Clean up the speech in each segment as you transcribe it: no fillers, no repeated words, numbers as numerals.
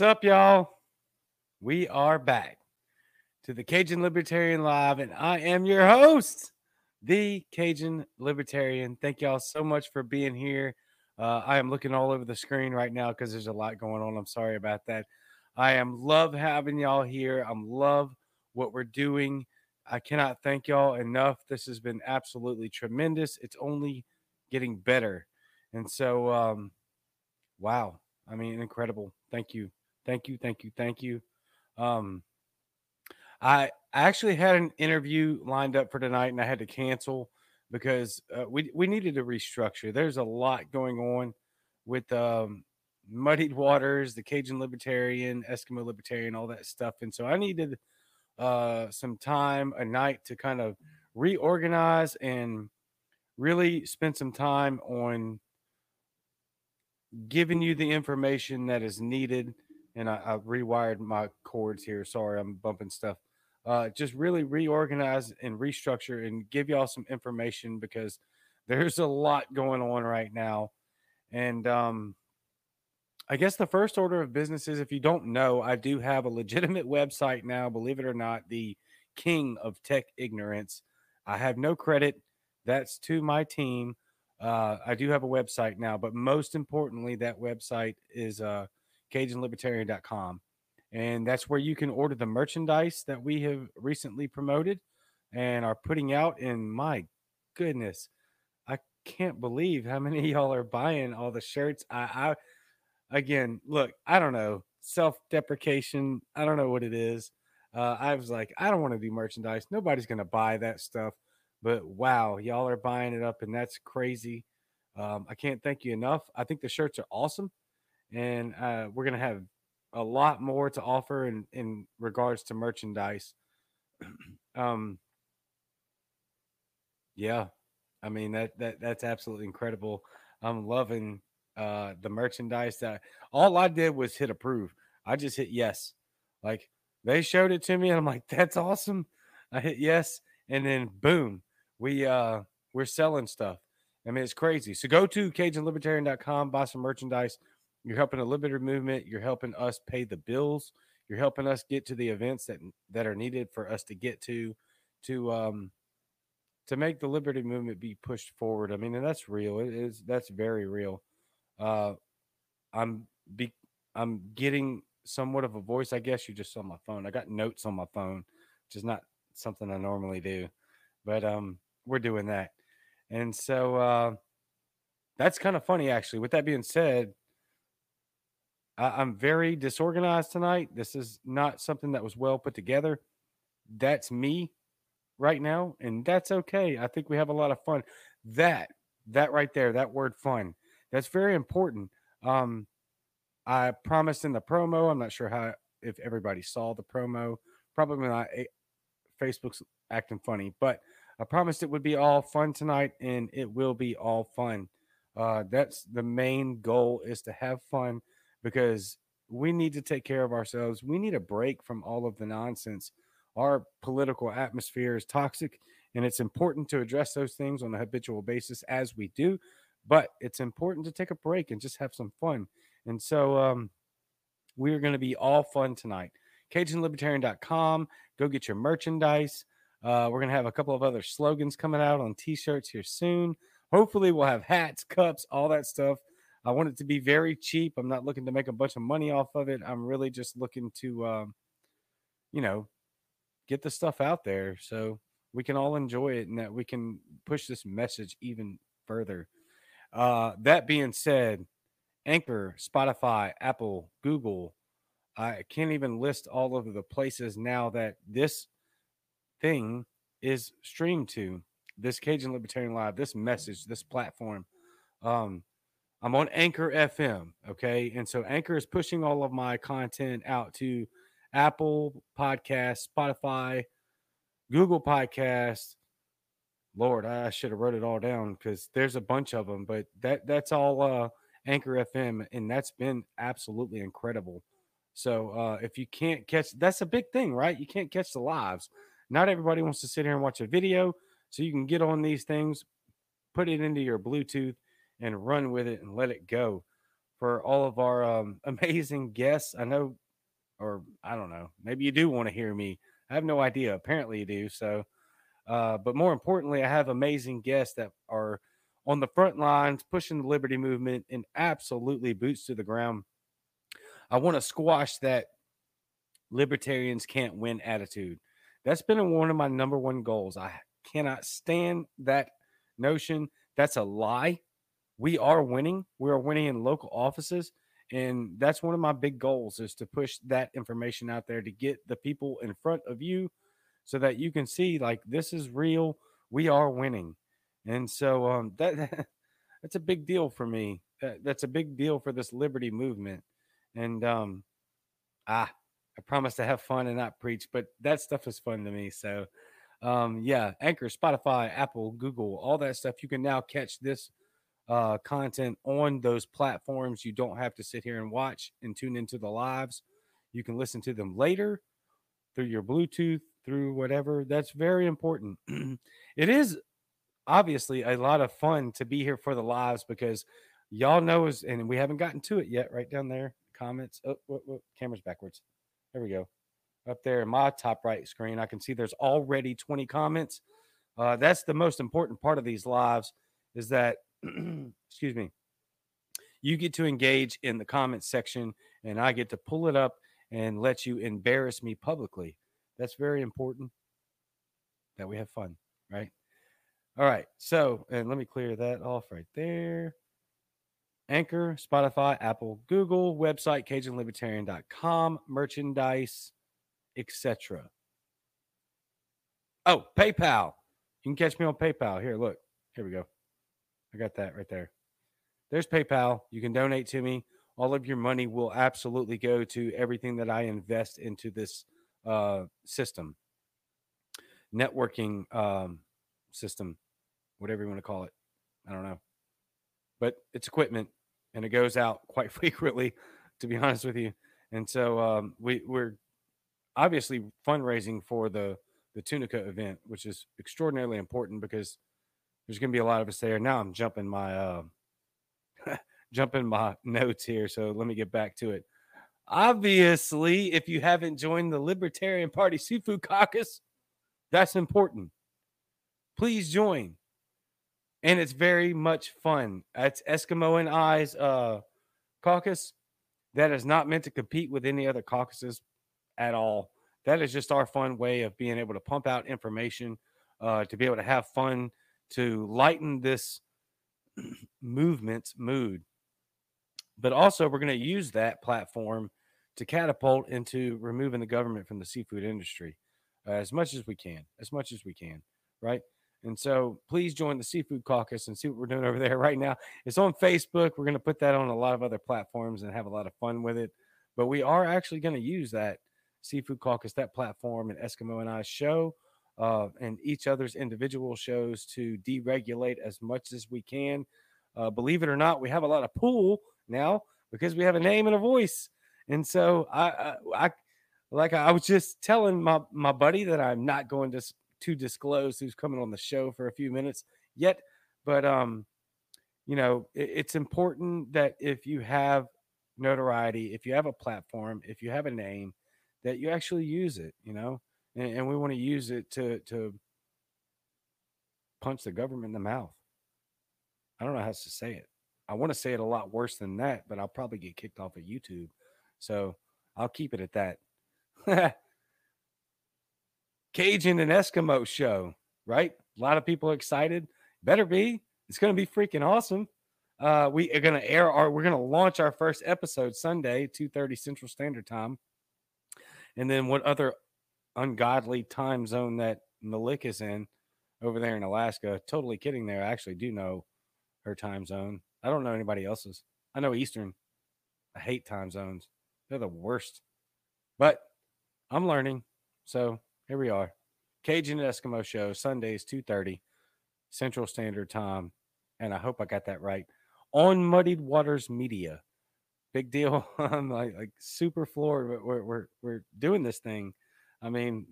What's up, y'all? We are back to the Cajun Libertarian Live, and I am your host, the Cajun Libertarian. Thank y'all so much for being here. I am looking all over the screen right now because there's a lot going on. I'm sorry about that. I am love having y'all here. I love what we're doing. I cannot thank y'all enough. This has been absolutely tremendous. It's only getting better. And so, wow. I mean, incredible. Thank you. Thank you. Thank you. Thank you. I actually had an interview lined up for tonight, and I had to cancel because we needed to restructure. There's a lot going on with Muddied Waters, the Cajun Libertarian, Eskimo Libertarian, all that stuff. And so I needed some time, a night to kind of reorganize and really spend some time on giving you the information that is needed. And I rewired my cords here. Sorry, I'm bumping stuff. Just really reorganize and restructure and give y'all some information because there's a lot going on right now. And I guess the first order of business is, if you don't know, I do have a legitimate website now, believe it or not, the king of tech ignorance. I have no credit. That's to my team. I do have a website now, but most importantly, that website is CajunLibertarian.com. And that's where you can order the merchandise that we have recently promoted and are putting out. And my goodness, I can't believe how many of y'all are buying all the shirts. Again, look, I don't know, self-deprecation. I don't know what it is. I was like, I don't want to do merchandise. Nobody's going to buy that stuff. But wow, y'all are buying it up, and that's crazy. I can't thank you enough. I think the shirts are awesome, and we're going to have a lot more to offer in regards to merchandise. Yeah, I mean, that's absolutely incredible. I'm loving the merchandise. All I did was hit approve. I just hit yes. Like, they showed it to me, and I'm like, that's awesome. I hit yes, and then boom. We're selling stuff. I mean, it's crazy. So go to CajunLibertarian.com, buy some merchandise. You're helping the Liberator movement. You're helping us pay the bills. You're helping us get to the events that are needed for us to get to make the Liberty movement be pushed forward. I mean, and that's real. That's very real. I'm getting somewhat of a voice. I guess you just saw my phone. I got notes on my phone, which is not something I normally do, but we're doing that. And so that's kind of funny, actually. With that being said, I'm very disorganized tonight. This is not something that was well put together. That's me right now, and that's okay. I think we have a lot of fun. That right there, that word fun, that's very important. I promised in the promo, I'm not sure if everybody saw the promo. Probably not. Facebook's acting funny, but I promised it would be all fun tonight, and it will be all fun. That's the main goal, is to have fun, because we need to take care of ourselves. We need a break from all of the nonsense. Our political atmosphere is toxic, and it's important to address those things on a habitual basis as we do, but it's important to take a break and just have some fun. And so we are going to be all fun tonight. CajunLibertarian.com. Go get your merchandise. We're going to have a couple of other slogans coming out on t-shirts here soon. Hopefully we'll have hats, cups, all that stuff. I want it to be very cheap. I'm not looking to make a bunch of money off of it. I'm really just looking to, get the stuff out there so we can all enjoy it and that we can push this message even further. That being said, Anchor, Spotify, Apple, Google, I can't even list all of the places now that this thing is streamed to. This Cajun Libertarian Live, this message, this platform. I'm on Anchor FM, okay? And so Anchor is pushing all of my content out to Apple Podcasts, Spotify, Google Podcasts. Lord, I should have wrote it all down because there's a bunch of them, but that's all Anchor FM, and that's been absolutely incredible. So if you can't catch, that's a big thing, right? You can't catch the lives. Not everybody wants to sit here and watch a video. So you can get on these things, put it into your Bluetooth, and run with it and let it go. for all of our amazing guests. I know, or I don't know, maybe you do want to hear me. I have no idea. Apparently you do. So, but more importantly, I have amazing guests that are on the front lines, pushing the liberty movement and absolutely boots to the ground. I want to squash that libertarians can't win attitude. That's been one of my number one goals. I cannot stand that notion. That's a lie. We are winning. We are winning in local offices. And that's one of my big goals, is to push that information out there to get the people in front of you so that you can see, like, this is real. We are winning. And so that's a big deal for me. That's a big deal for this liberty movement. And I promise to have fun and not preach, but that stuff is fun to me. So yeah, Anchor, Spotify, Apple, Google, all that stuff. You can now catch this content on those platforms. You don't have to sit here and watch and tune into the lives. You can listen to them later through your Bluetooth, through whatever. That's very important. It is obviously a lot of fun to be here for the lives, because y'all know, and we haven't gotten to it yet, right down there, comments. Oh, camera's backwards. There we go. Up there in my top right screen, I can see there's already 20 comments. That's the most important part of these lives, is that excuse me, you get to engage in the comment section, and I get to pull it up and let you embarrass me publicly. That's very important, that we have fun, right? All right. So, and let me clear that off right there. Anchor, Spotify, Apple, Google, website, CajunLibertarian.com, merchandise, etc. Oh, PayPal. You can catch me on PayPal. Here, look. Here we go. I got that right there. There's PayPal. You can donate to me. All of your money will absolutely go to everything that I invest into this system, networking system, whatever you want to call it. I don't know. But it's equipment, and it goes out quite frequently, to be honest with you. And so we're obviously fundraising for the Tunica event, which is extraordinarily important because there's going to be a lot of us there. Now I'm jumping my jumping my notes here, so let me get back to it. Obviously, if you haven't joined the Libertarian Party Seafood Caucus, that's important. Please join. And it's very much fun. That's Eskimo and I's caucus. That is not meant to compete with any other caucuses at all. That is just our fun way of being able to pump out information, to be able to have fun, to lighten this movement's mood. But also, we're going to use that platform to catapult into removing the government from the seafood industry as much as we can, right? And so please join the Seafood Caucus and see what we're doing over there right now. It's on Facebook. We're going to put that on a lot of other platforms and have a lot of fun with it. But we are actually going to use that Seafood Caucus, that platform, and Eskimo and I show and each other's individual shows to deregulate as much as we can. Believe it or not, we have a lot of pull now because we have a name and a voice. And so I was just telling my buddy that I'm not going to disclose who's coming on the show for a few minutes yet, but you know, it's important that if you have notoriety, if you have a platform, if you have a name, that you actually use it, you know, and we want to use it to punch the government in the mouth. I don't know how to say it. I want to say it a lot worse than that, but I'll probably get kicked off of YouTube, so I'll keep it at that. Cajun and Eskimo show, right? A lot of people excited. Better be. It's going to be freaking awesome. We are going to we're going to launch our first episode Sunday, 2:30 Central Standard Time. And then what other ungodly time zone that Malik is in over there in Alaska. Totally kidding there. I actually do know her time zone. I don't know anybody else's. I know Eastern. I hate time zones. They're the worst. But I'm learning. So here we are. Cajun and Eskimo show, Sundays, 2:30 Central Standard Time. And I hope I got that right. On Muddied Waters Media. Big deal. I'm like super floored. We're doing this thing. I mean,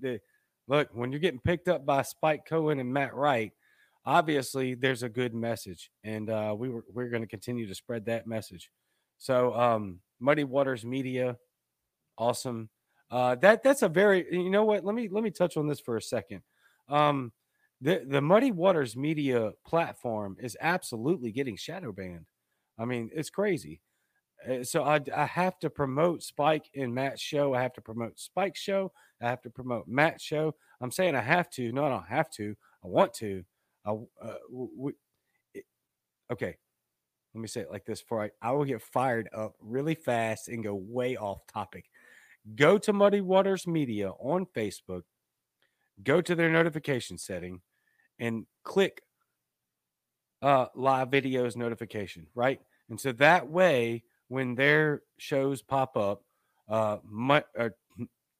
look, when you're getting picked up by Spike Cohen and Matt Wright, obviously there's a good message. And we're going to continue to spread that message. So Muddy Waters Media, awesome. That's a very, you know what? Let me touch on this for a second. The Muddy Waters Media platform is absolutely getting shadow banned. I mean, it's crazy. So I have to promote Spike and Matt's show. I have to promote Spike's show. I have to promote Matt's show. I'm saying I have to. No, I don't have to. I want to. Okay. Let me say it like this for I will get fired up really fast and go way off topic. Go to Muddy Waters Media on Facebook. Go to their notification setting and click live videos notification, right? And so that way, when their shows pop up, I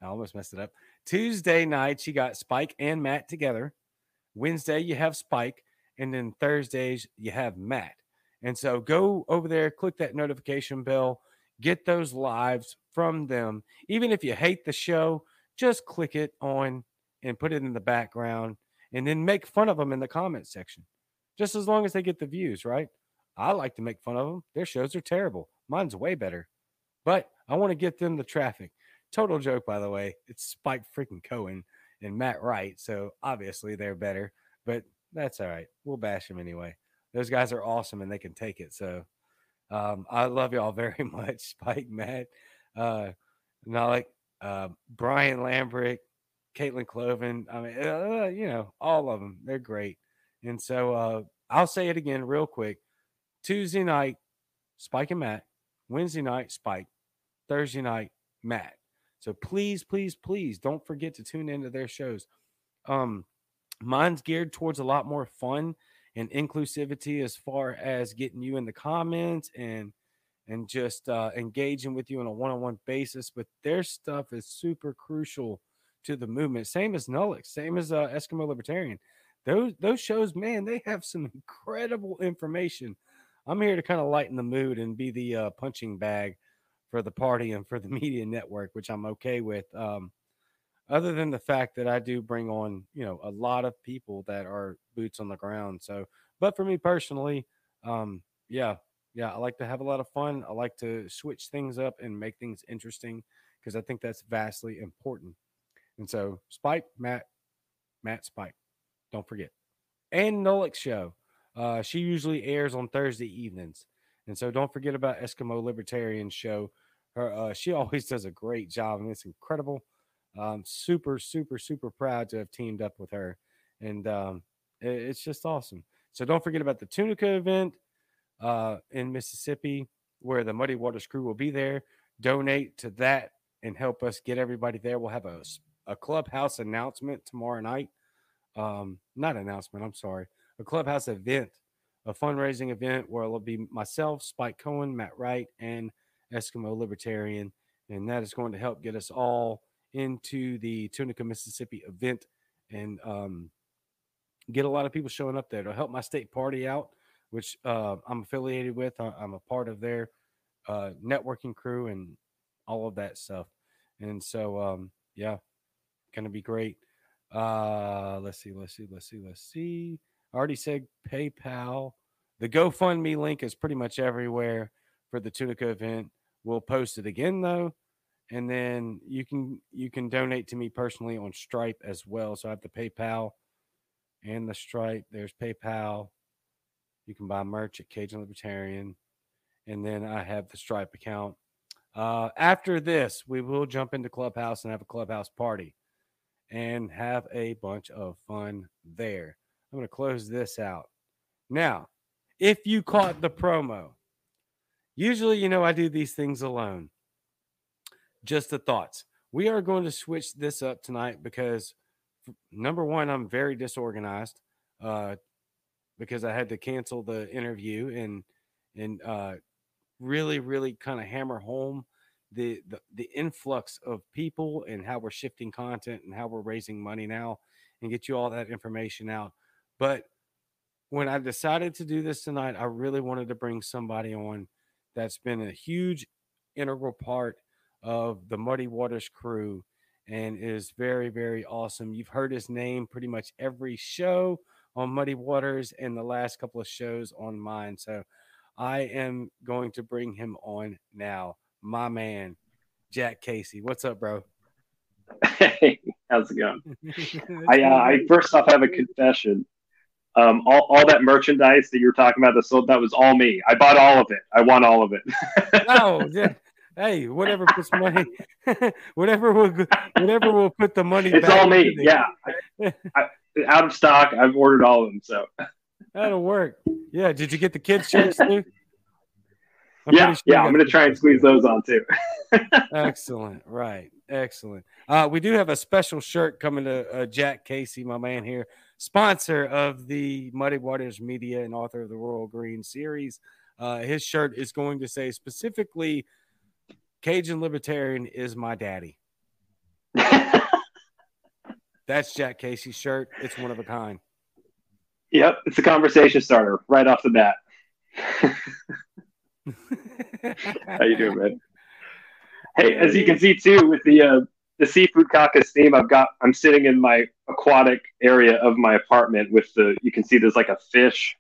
almost messed it up. Tuesday night, you got Spike and Matt together. Wednesday, you have Spike. And then Thursdays, you have Matt. And so go over there, click that notification bell, get those lives from them. Even if you hate the show, just click it on and put it in the background and then make fun of them in the comment section. Just as long as they get the views, right? I like to make fun of them. Their shows are terrible. Mine's way better. But I want to get them the traffic. Total joke, by the way. It's Spike freaking Cohen and Matt Wright, so obviously they're better. But that's all right. We'll bash them anyway. Those guys are awesome, and they can take it. So I love y'all very much, Spike, Matt, Nalik, Brian Lambrick, Caitlin Cloven. I mean, you know, all of them. They're great. And so I'll say it again real quick. Tuesday night, Spike and Matt. Wednesday night, Spike. Thursday night, Matt. So please, please, please don't forget to tune into their shows. Mine's geared towards a lot more fun and inclusivity as far as getting you in the comments and just engaging with you on a one-on-one basis. But their stuff is super crucial to the movement. Same as Nullick, same as Eskimo Libertarian. Those shows, man, they have some incredible information. I'm here to kind of lighten the mood and be the punching bag for the party and for the media network, which I'm okay with. Other than the fact that I do bring on, you know, a lot of people that are boots on the ground. So, but for me personally, yeah, I like to have a lot of fun. I like to switch things up and make things interesting because I think that's vastly important. And so Spike, Matt, Spike, don't forget. And Nullick's show. She usually airs on Thursday evenings. And so don't forget about Eskimo Libertarian show. She always does a great job, and it's incredible. I'm super, super, super proud to have teamed up with her. And it's just awesome. So don't forget about the Tunica event in Mississippi where the Muddy Waters crew will be there. Donate to that and help us get everybody there. We'll have a clubhouse announcement tomorrow night. A clubhouse event, a fundraising event where it'll be myself, Spike Cohen, Matt Wright, and Eskimo Libertarian. And that is going to help get us all into the Tunica, Mississippi event and get a lot of people showing up there. It'll help my state party out, which I'm affiliated with. I'm a part of their networking crew and all of that stuff. And so, yeah, going to be great. Let's see. I already said PayPal. The GoFundMe link is pretty much everywhere for the Tunica event. We'll post it again though, and then you can donate to me personally on Stripe as well. So I have the PayPal and the Stripe. There's PayPal. You can buy merch at Cajun Libertarian, and then I have the Stripe account. After this, we will jump into Clubhouse and have a Clubhouse party and have a bunch of fun there. I'm going to close this out. Now, if you caught the promo, usually, you know, I do these things alone. Just the thoughts. We are going to switch this up tonight because, number one, I'm very disorganized because I had to cancel the interview and really, really kind of hammer home the influx of people and how we're shifting content and how we're raising money now and get you all that information out. But when I decided to do this tonight, I really wanted to bring somebody on that's been a huge integral part of the Muddy Waters crew and is very, very awesome. You've heard his name pretty much every show on Muddy Waters and the last couple of shows on mine. So I am going to bring him on now. My man, Jack Casey. What's up, bro? Hey, how's it going? I first off have a confession. All that merchandise that you were talking about, that was all me. I bought all of it. I want all of it. Oh, yeah. Hey, whatever puts money, whatever will put the money. It's back all me. Yeah, out of stock. I've ordered all of them, so that'll work. Yeah. Did you get the kids' shirts too? Yeah. I'm gonna try and squeeze those on too. Excellent. Right. Excellent. We do have a special shirt coming to Jack Casey, my man here, sponsor of the Muddy Waters Media and author of the Royal Green series. His shirt is going to say specifically, Cajun Libertarian is my daddy. That's Jack Casey's shirt. It's one of a kind. Yep. It's a conversation starter right off the bat. How you doing, man? Hey, as you can see too, with the Seafood Caucus theme, I'm sitting in my aquatic area of my apartment with you can see there's like a fish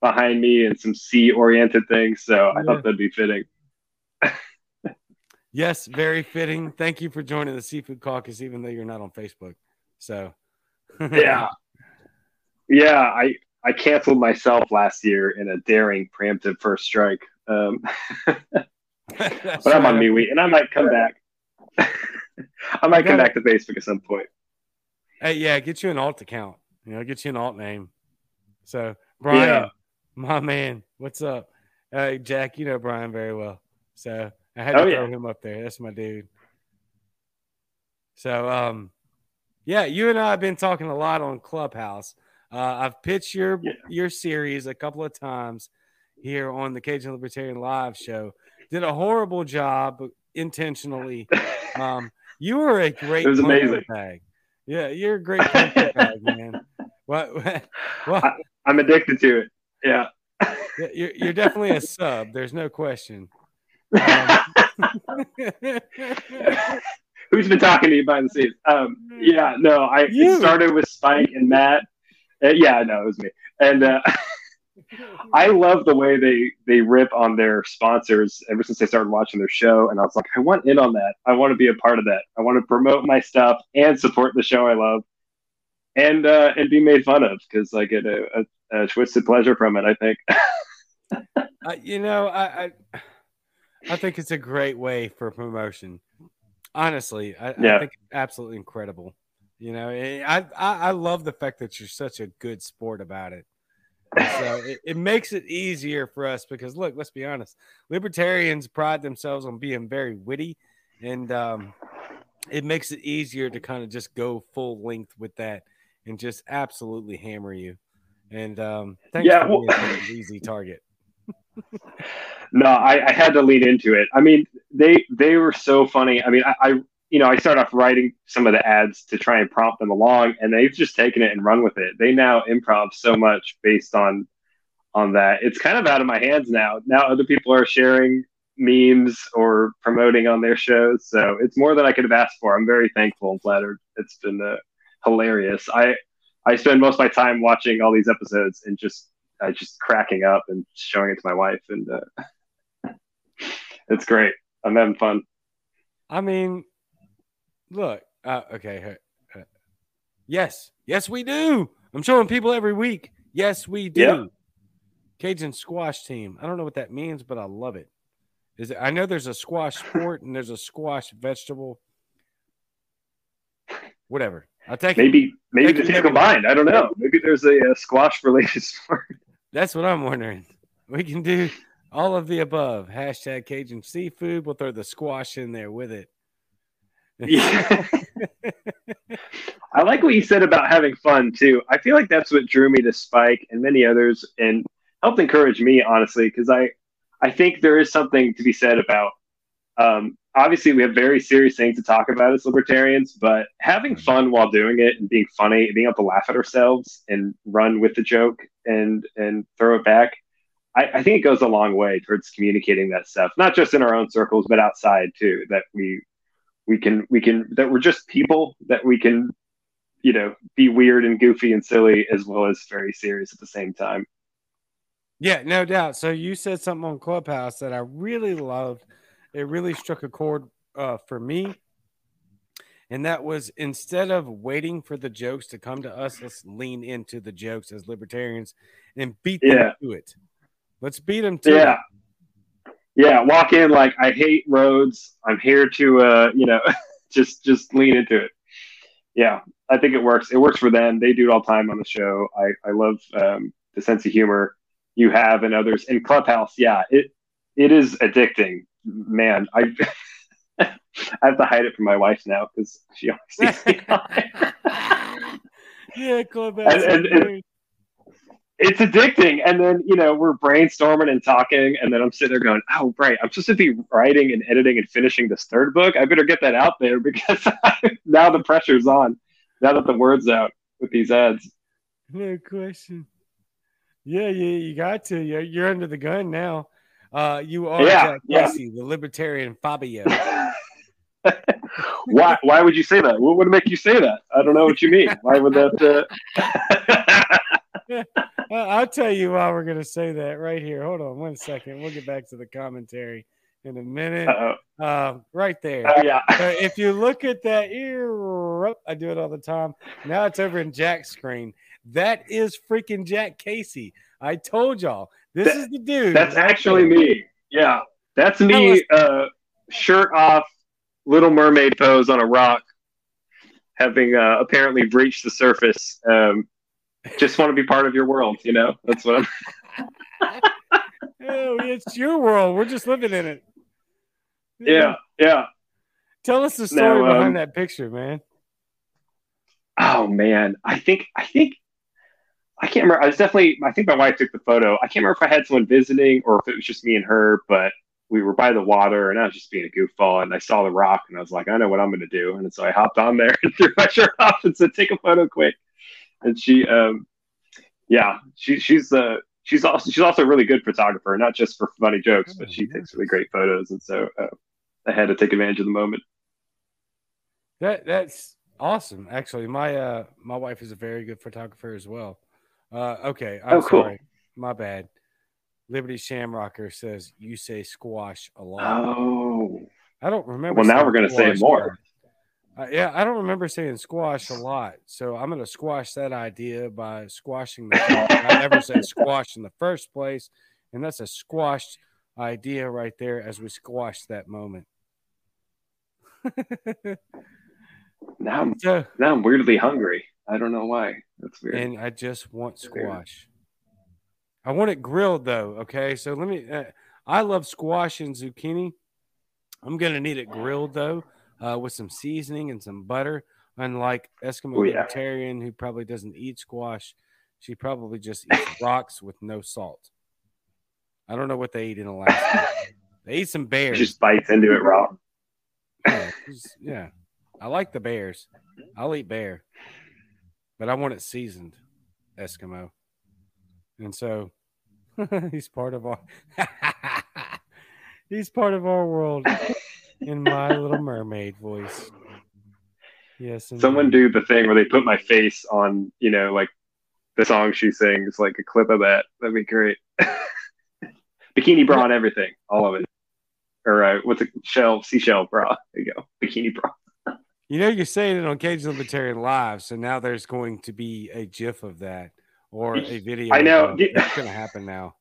behind me and some sea oriented things. So I thought that'd be fitting. Yes, very fitting. Thank you for joining the Seafood Caucus, even though you're not on Facebook. So, yeah, I canceled myself last year in a daring preemptive first strike. But I'm on MeWe, and I might come back. I might come back to Facebook at some point. Hey, yeah, get you an alt account. You know, get you an alt name. So, Brian, my man, what's up? Jack, you know Brian very well. So. I had to throw him up there. That's my dude. So, yeah, you and I have been talking a lot on Clubhouse. I've pitched your series a couple of times here on the Cajun Libertarian Live show. Did a horrible job intentionally. You were a great punching bag. Yeah, you're a great punching bag, man. What? I'm addicted to it. Yeah. You're definitely a sub. There's no question. Who's been talking to you behind the scenes? It started with Spike and Matt. It was me. And I love the way they rip on their sponsors ever since I started watching their show. And I was like, I want in on that. I want to be a part of that. I want to promote my stuff and support the show I love, and be made fun of because I get a twisted pleasure from it, I think. I think it's a great way for promotion. Honestly, I think it's absolutely incredible. You know, I love the fact that you're such a good sport about it. So it makes it easier for us because, look, let's be honest. Libertarians pride themselves on being very witty, and it makes it easier to kind of just go full length with that and just absolutely hammer you. And thanks for being an easy target. No, I had to lean into it. I mean, they were so funny. I mean, I started off writing some of the ads to try and prompt them along, and they've just taken it and run with it. They now improv so much based on that. It's kind of out of my hands now. Now other people are sharing memes or promoting on their shows, so it's more than I could have asked for. I'm very thankful and flattered. It's been hilarious. I spend most of my time watching all these episodes and just cracking up and showing it to my wife, and it's great. I'm having fun. I mean, look, okay. Yes, we do. I'm showing people every week. Yes, we do. Yep. Cajun squash team. I don't know what that means, but I love it. I know there's a squash sport and there's a squash vegetable. Whatever. I'll take maybe the two combined. I don't know. Maybe there's a squash related sport. That's what I'm wondering. We can do all of the above. # Cajun Seafood. We'll throw the squash in there with it. Yeah. I like what you said about having fun, too. I feel like that's what drew me to Spike and many others and helped encourage me, honestly, because I think there is something to be said about obviously we have very serious things to talk about as libertarians, but having fun while doing it and being funny and being able to laugh at ourselves and run with the joke and throw it back, I think it goes a long way towards communicating that stuff, not just in our own circles, but outside too, that we can that we're just people, that we can, be weird and goofy and silly as well as very serious at the same time. Yeah, no doubt. So you said something on Clubhouse that I really loved. It really struck a chord for me. And that was, instead of waiting for the jokes to come to us, let's lean into the jokes as libertarians and beat them to it. Let's beat them to it. Yeah, walk in like, I hate roads. I'm here to, just lean into it. Yeah, I think it works. It works for them. They do it all the time on the show. I love the sense of humor you have and others. And Clubhouse, yeah, it is addicting. Man, I have to hide it from my wife now because she always sees me on. Yeah, Clubhouse. And it's addicting. And then, we're brainstorming and talking. And then I'm sitting there going, oh, right, I'm supposed to be writing and editing and finishing this third book. I better get that out there because now the pressure's on. Now that the word's out with these ads. No question. Yeah, you got to. You're under the gun now. You are Jack Casey, the libertarian Fabio. Why would you say that? What would make you say that? I don't know what you mean. Why would that? I'll tell you why we're going to say that right here. Hold on one second. We'll get back to the commentary in a minute. Right there. So if you look at that ear, I do it all the time. Now it's over in Jack's screen. That is freaking Jack Casey. I told y'all. This is the dude. That's actually me. Yeah. That's me, shirt off, Little Mermaid pose on a rock, having apparently breached the surface. Just want to be part of your world, That's what I'm... Oh, it's your world. We're just living in it. Yeah. Tell us the story behind that picture, man. Oh, man. I think... I can't remember. I think my wife took the photo. I can't remember if I had someone visiting or if it was just me and her, but we were by the water and I was just being a goofball and I saw the rock and I was like, I know what I'm going to do. And so I hopped on there and threw my shirt off and said, take a photo quick. And she, she's also a really good photographer, not just for funny jokes, but she takes really great photos. And so I had to take advantage of the moment. That's awesome. Actually, my wife is a very good photographer as well. Okay, I'm sorry. My bad. Liberty Shamrocker says, you say squash a lot. Oh. I don't remember. Well, now we're going to say more. I don't remember saying squash a lot. So I'm going to squash that idea by squashing the squash. I never said squash in the first place. And that's a squashed idea right there as we squash that moment. Now I'm weirdly hungry. I don't know why. That's weird. And I just want squash. I want it grilled, though. Okay, so let me. I love squash and zucchini. I'm gonna need it grilled though, with some seasoning and some butter. Unlike Eskimo Libertarian, who probably doesn't eat squash, she probably just eats rocks with no salt. I don't know what they eat in Alaska. They eat some bears. She just bites into it raw. Yeah, I like the bears. I'll eat bear. But I want it seasoned, Eskimo. And so he's part of our world in my Little Mermaid voice. Yes. Indeed. Someone do the thing where they put my face on, like the song she sings, like a clip of that. That'd be great. Bikini bra and everything, all of it. Or what's a seashell bra? There you go, bikini bra. You're saying it on Cajun Libertarian Live, so now there's going to be a GIF of that or a video. I know. It's going to happen now.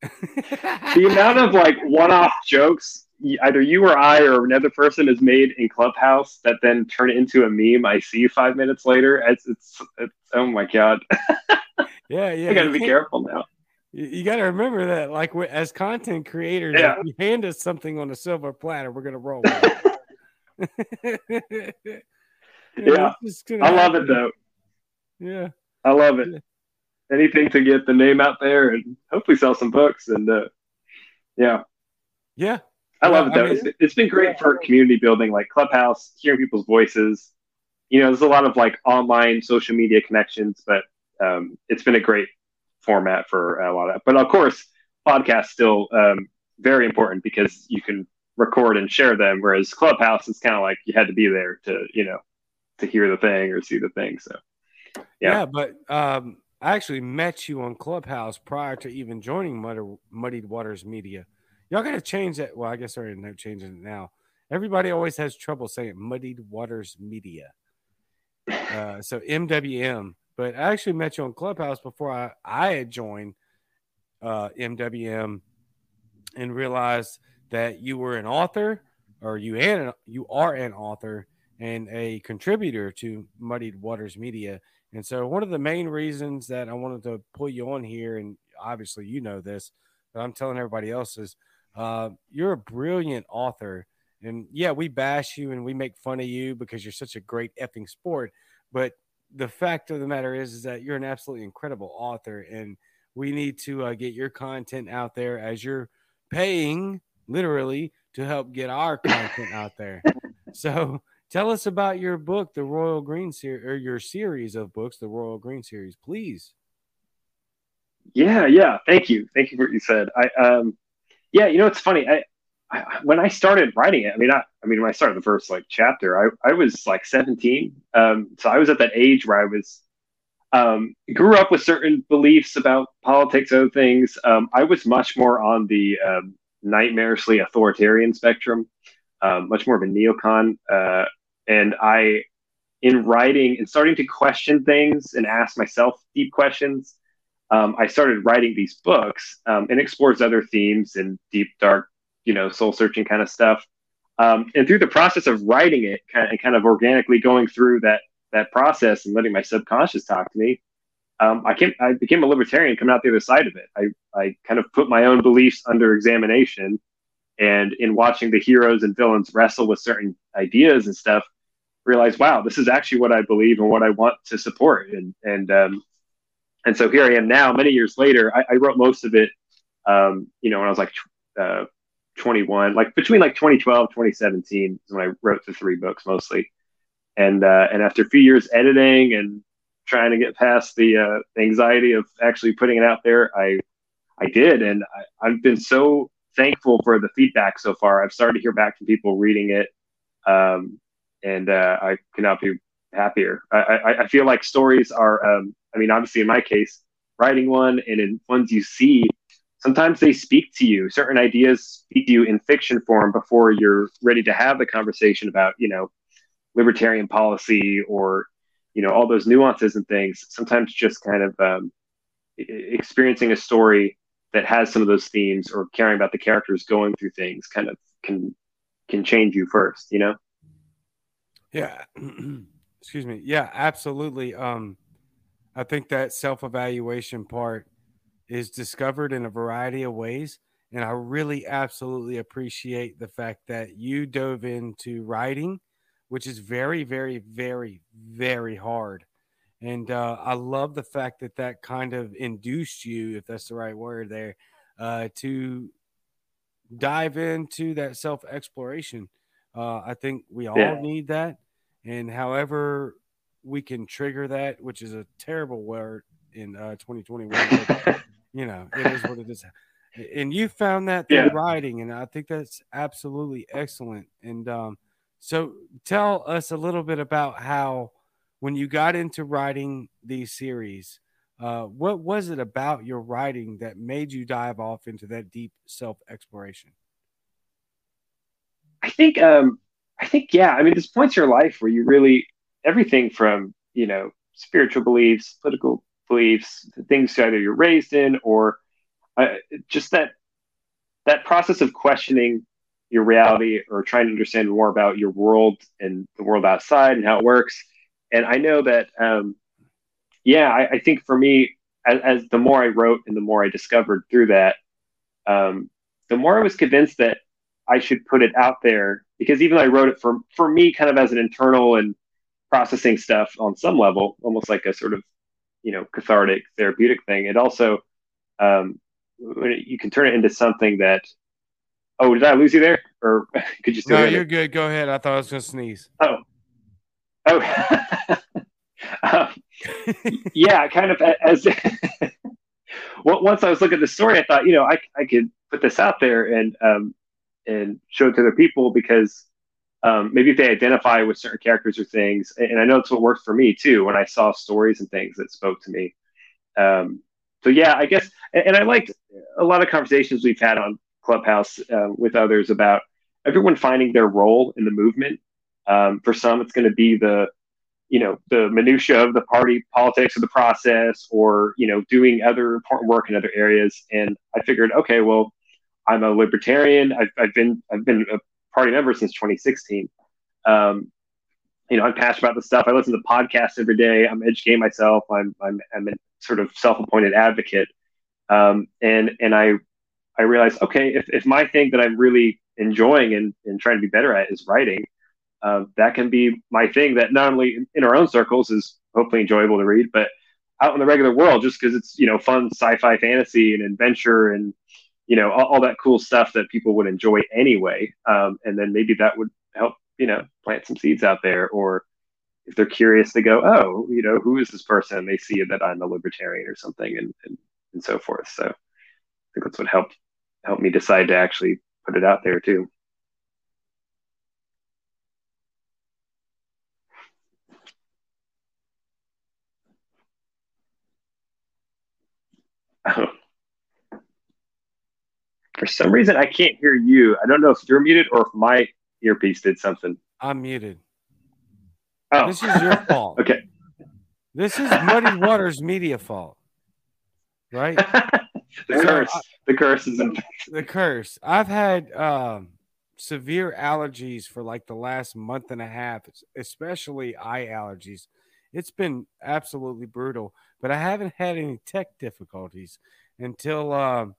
The amount of, one-off jokes, either you or I or another person has made in Clubhouse that then turn into a meme I see 5 minutes later. It's oh, my God. Yeah. I got to be careful now. You got to remember that, as content creators, if you hand us something on a silver platter, we're going to roll with it. I love it though. Yeah, I love it. Anything to get the name out there and hopefully sell some books. And I love it though. It's been great for community building, like Clubhouse, hearing people's voices. There's a lot of online social media connections, but it's been a great format for a lot of that. But of course, podcasts still very important because you can record and share them, whereas Clubhouse is kind of like you had to be there to hear the thing or see the thing. So yeah, but I actually met you on Clubhouse prior to even joining Muddied Waters Media. Y'all got to change that. Well, I guess they're not changing it now. Everybody always has trouble saying Muddied Waters Media. So MWM. But I actually met you on Clubhouse before I had joined MWM and realized that you were an author, or you are an author and a contributor to Muddied Waters Media. And so one of the main reasons that I wanted to pull you on here, and obviously you know this, but I'm telling everybody else, is you're a brilliant author. And yeah, we bash you and we make fun of you because you're such a great effing sport. But the fact of the matter is that you're an absolutely incredible author, and we need to get your content out there as you're paying literally to help get our content out there. So tell us about your book, the Royal Green series, or your series of books, the Royal Green series, please. Yeah. Thank you for what you said. It's funny. I when I started writing it, when I started the first chapter, I was 17. So I was at that age where I was grew up with certain beliefs about politics, other things. I was much more on the nightmarishly authoritarian spectrum, much more of a neocon. And I, in writing and starting to question things and ask myself deep questions, I started writing these books and explores other themes and deep, dark, soul searching kind of stuff. And through the process of writing it, kind of organically going through that process and letting my subconscious talk to me, I became a libertarian coming out the other side of it. I kind of put my own beliefs under examination, and in watching the heroes and villains wrestle with certain ideas and stuff, realized, wow, this is actually what I believe and what I want to support. And so here I am now, many years later. I wrote most of it, when I was 21, between 2012, 2017 is when I wrote the three books mostly. And after a few years editing and trying to get past the anxiety of actually putting it out there, I did. And I've been so thankful for the feedback so far. I've started to hear back from people reading it. And I cannot be happier. I feel like stories are, obviously in my case, writing one and in ones you see, sometimes they speak to you. Certain ideas speak to you in fiction form before you're ready to have the conversation about, libertarian policy or, all those nuances and things. Sometimes just kind of experiencing a story that has some of those themes or caring about the characters going through things kind of can change you first, Yeah. Excuse me. Yeah, absolutely. I think that self-evaluation part is discovered in a variety of ways. And I really absolutely appreciate the fact that you dove into writing, which is very, very, very, very hard. And I love the fact that kind of induced you, if that's the right word there, to dive into that self-exploration. I think we all need that. And however we can trigger that, which is a terrible word in 2021, but, it is what it is. And you found that through writing, and I think that's absolutely excellent. And, so tell us a little bit about how, when you got into writing these series, what was it about your writing that made you dive off into that deep self-exploration? I think there's points in your life where you really, everything from, spiritual beliefs, political beliefs, things either you're raised in, or just that process of questioning your reality or trying to understand more about your world and the world outside and how it works. And I know that, I think for me, as the more I wrote and the more I discovered through that, the more I was convinced that I should put it out there, because even though I wrote it for me kind of as an internal and processing stuff on some level, almost like a sort of, cathartic therapeutic thing. It also, you can turn it into something that, oh, did I lose you there? Or could you still hear me? No, you're good. Go ahead. I thought I was going to sneeze. Oh. Kind of as well, once I was looking at the story, I thought, I could put this out there and show it to other people because maybe if they identify with certain characters or things, and I know it's what worked for me too, when I saw stories and things that spoke to me. So yeah, I guess, and I liked a lot of conversations we've had on Clubhouse with others about everyone finding their role in the movement. For some, it's going to be the minutia of the party politics of the process, or, doing other important work in other areas. And I figured, okay, well, I'm a libertarian. I've been a party member since 2016. I'm passionate about this stuff. I listen to podcasts every day. I'm educating myself. I'm a sort of self-appointed advocate. And I realized, okay, if my thing that I'm really enjoying and trying to be better at is writing, that can be my thing that not only in our own circles is hopefully enjoyable to read, but out in the regular world, just because it's, fun sci-fi fantasy and adventure and, all that cool stuff that people would enjoy anyway. And then maybe that would help, plant some seeds out there. Or if they're curious, they go, oh, who is this person? And they see that I'm a libertarian or something and so forth. So I think that's what helped me decide to actually put it out there too. For some reason, I can't hear you. I don't know if you're muted or if my earpiece did something. I'm muted. Oh. This is your fault. Okay. This is Muddy Waters Media fault, right? The curse is in place. The curse. I've had severe allergies for like the last month and a half, especially eye allergies. It's been absolutely brutal, but I haven't had any tech difficulties until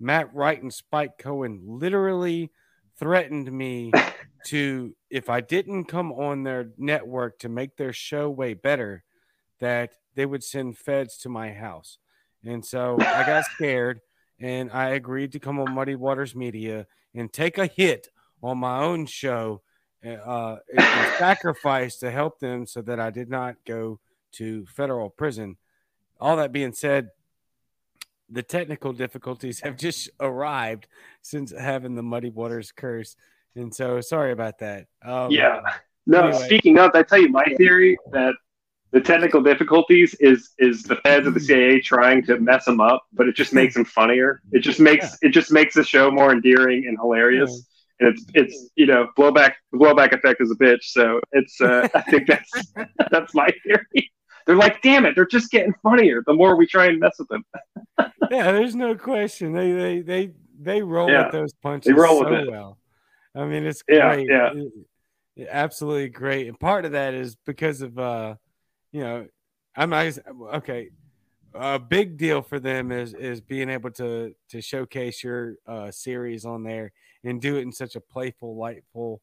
Matt Wright and Spike Cohen literally threatened me to, if I didn't come on their network to make their show way better, that they would send feds to my house. And so I got scared and I agreed to come on Muddy Waters Media and take a hit on my own show. It sacrifice to help them so that I did not go to federal prison. All that being said, the technical difficulties have just arrived since having the Muddy Waters curse. And so sorry about that. Yeah. No, anyway. Speaking of, I tell you my theory that the technical difficulties is the feds of the CIA trying to mess them up, but it just makes them funnier. It just makes the show more endearing and hilarious. Yeah. It's blowback effect is a bitch. So it's I think that's my theory. They're like, damn it, they're just getting funnier the more we try and mess with them. Yeah, there's no question. They roll with those punches. They roll with it. Well. I mean, it's great. Yeah. It's absolutely great. And part of that is because of a big deal for them is being able to showcase your series on there and do it in such a playful, lightful,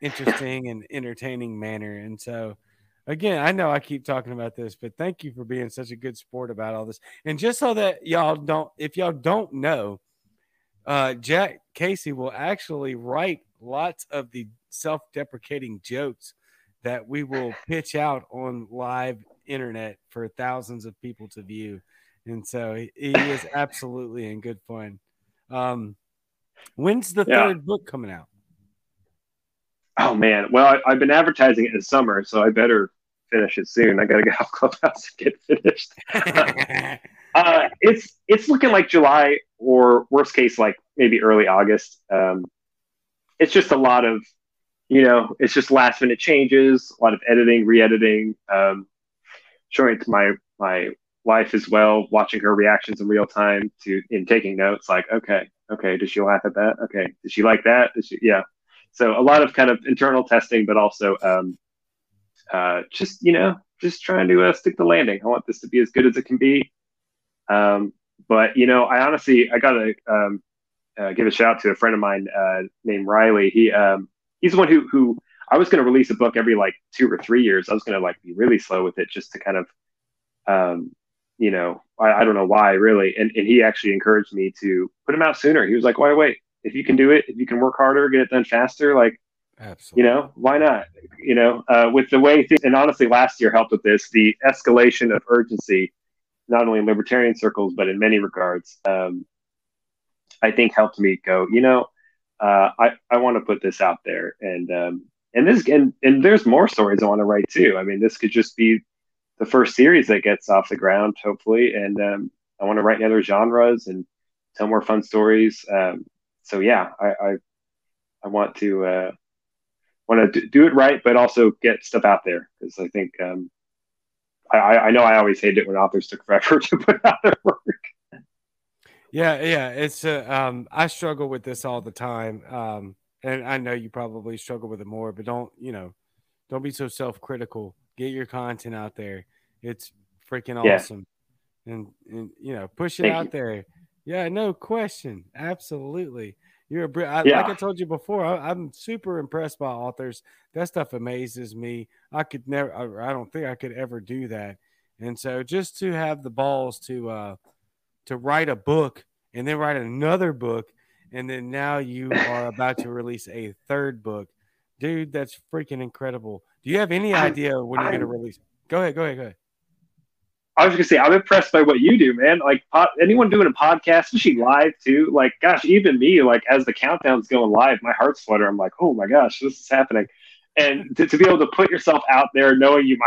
interesting, and entertaining manner. And so, again, I know I keep talking about this, but thank you for being such a good sport about all this. And just so that y'all don't know, Jack Casey will actually write lots of the self-deprecating jokes that we will pitch out on live internet for thousands of people to view. And so he is absolutely in good fun. When's the third book coming out? Oh man, well I've been advertising it this summer, so I better finish it soon. I gotta get off Clubhouse and get finished. It's looking like July, or worst case like maybe early August. It's just a lot of it's just last minute changes, a lot of editing, re-editing, showing it to my wife as well, watching her reactions in real time and taking notes like, okay, does she laugh at that? Okay, does she like that? So a lot of kind of internal testing, but also just trying to stick the landing. I want this to be as good as it can be. But I honestly, I gotta give a shout out to a friend of mine named Riley. He's the one who I was going to release a book every like 2 or 3 years. I was going to like be really slow with it just to kind of, I don't know why really. And he actually encouraged me to put him out sooner. He was like, why wait? If you can do it, if you can work harder, get it done faster, like, absolutely. Why not? With the way things, and honestly, last year helped with this, the escalation of urgency, not only in libertarian circles, but in many regards, I think helped me go, I want to put this out there and there's more stories I want to write too. I mean, this could just be the first series that gets off the ground, hopefully. And I want to write in other genres and tell more fun stories. So yeah, I want to do it right, but also get stuff out there, because I think I know I always hate it when authors took forever to put out their work. Yeah. It's I struggle with this all the time, and I know you probably struggle with it more. But don't be so self-critical. Get your content out there. It's freaking awesome, and push it out there. Yeah, no question. Absolutely. Like I told you before, I'm super impressed by authors. That stuff amazes me. I could never, I don't think I could ever do that. And so just to have the balls to write a book and then write another book, and then now you are about to release a third book. Dude, that's freaking incredible. Do you have any idea when you're going to release? Go ahead. I was going to say, I'm impressed by what you do, man. Like, anyone doing a podcast, especially live too. Like, gosh, even me, like, as the countdown's going live, my heart's fluttering. I'm like, oh my gosh, this is happening. And to be able to put yourself out there knowing you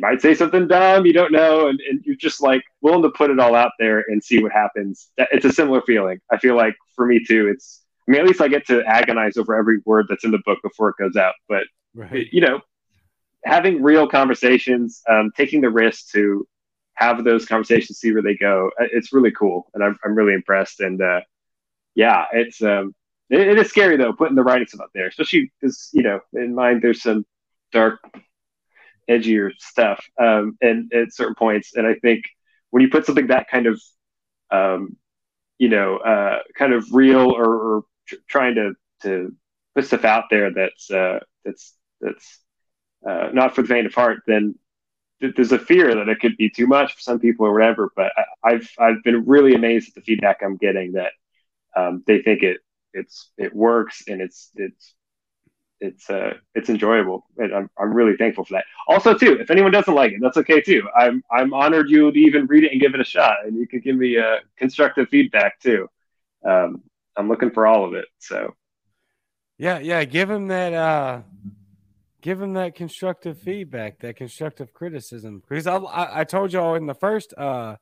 might say something dumb, you don't know, and you're just like willing to put it all out there and see what happens. It's a similar feeling. I feel like for me too, at least I get to agonize over every word that's in the book before it goes out. But, having real conversations, taking the risk to have those conversations, see where they go. It's really cool. And I'm really impressed. And it's, it is scary though, putting the writing stuff out there, especially because, in mine, there's some dark, edgier stuff. And at certain points. And I think when you put something that kind of, kind of real or trying to put stuff out there, that's not for the faint of heart, then there's a fear that it could be too much for some people or whatever. But I've been really amazed at the feedback I'm getting that they think it works and it's enjoyable, and I'm really thankful for that. Also, too, if anyone doesn't like it, that's okay too. I'm honored you would even read it and give it a shot, and you could give me constructive feedback too. I'm looking for all of it. So yeah, give them that. Give them that constructive feedback, that constructive criticism. Because I told y'all in the first a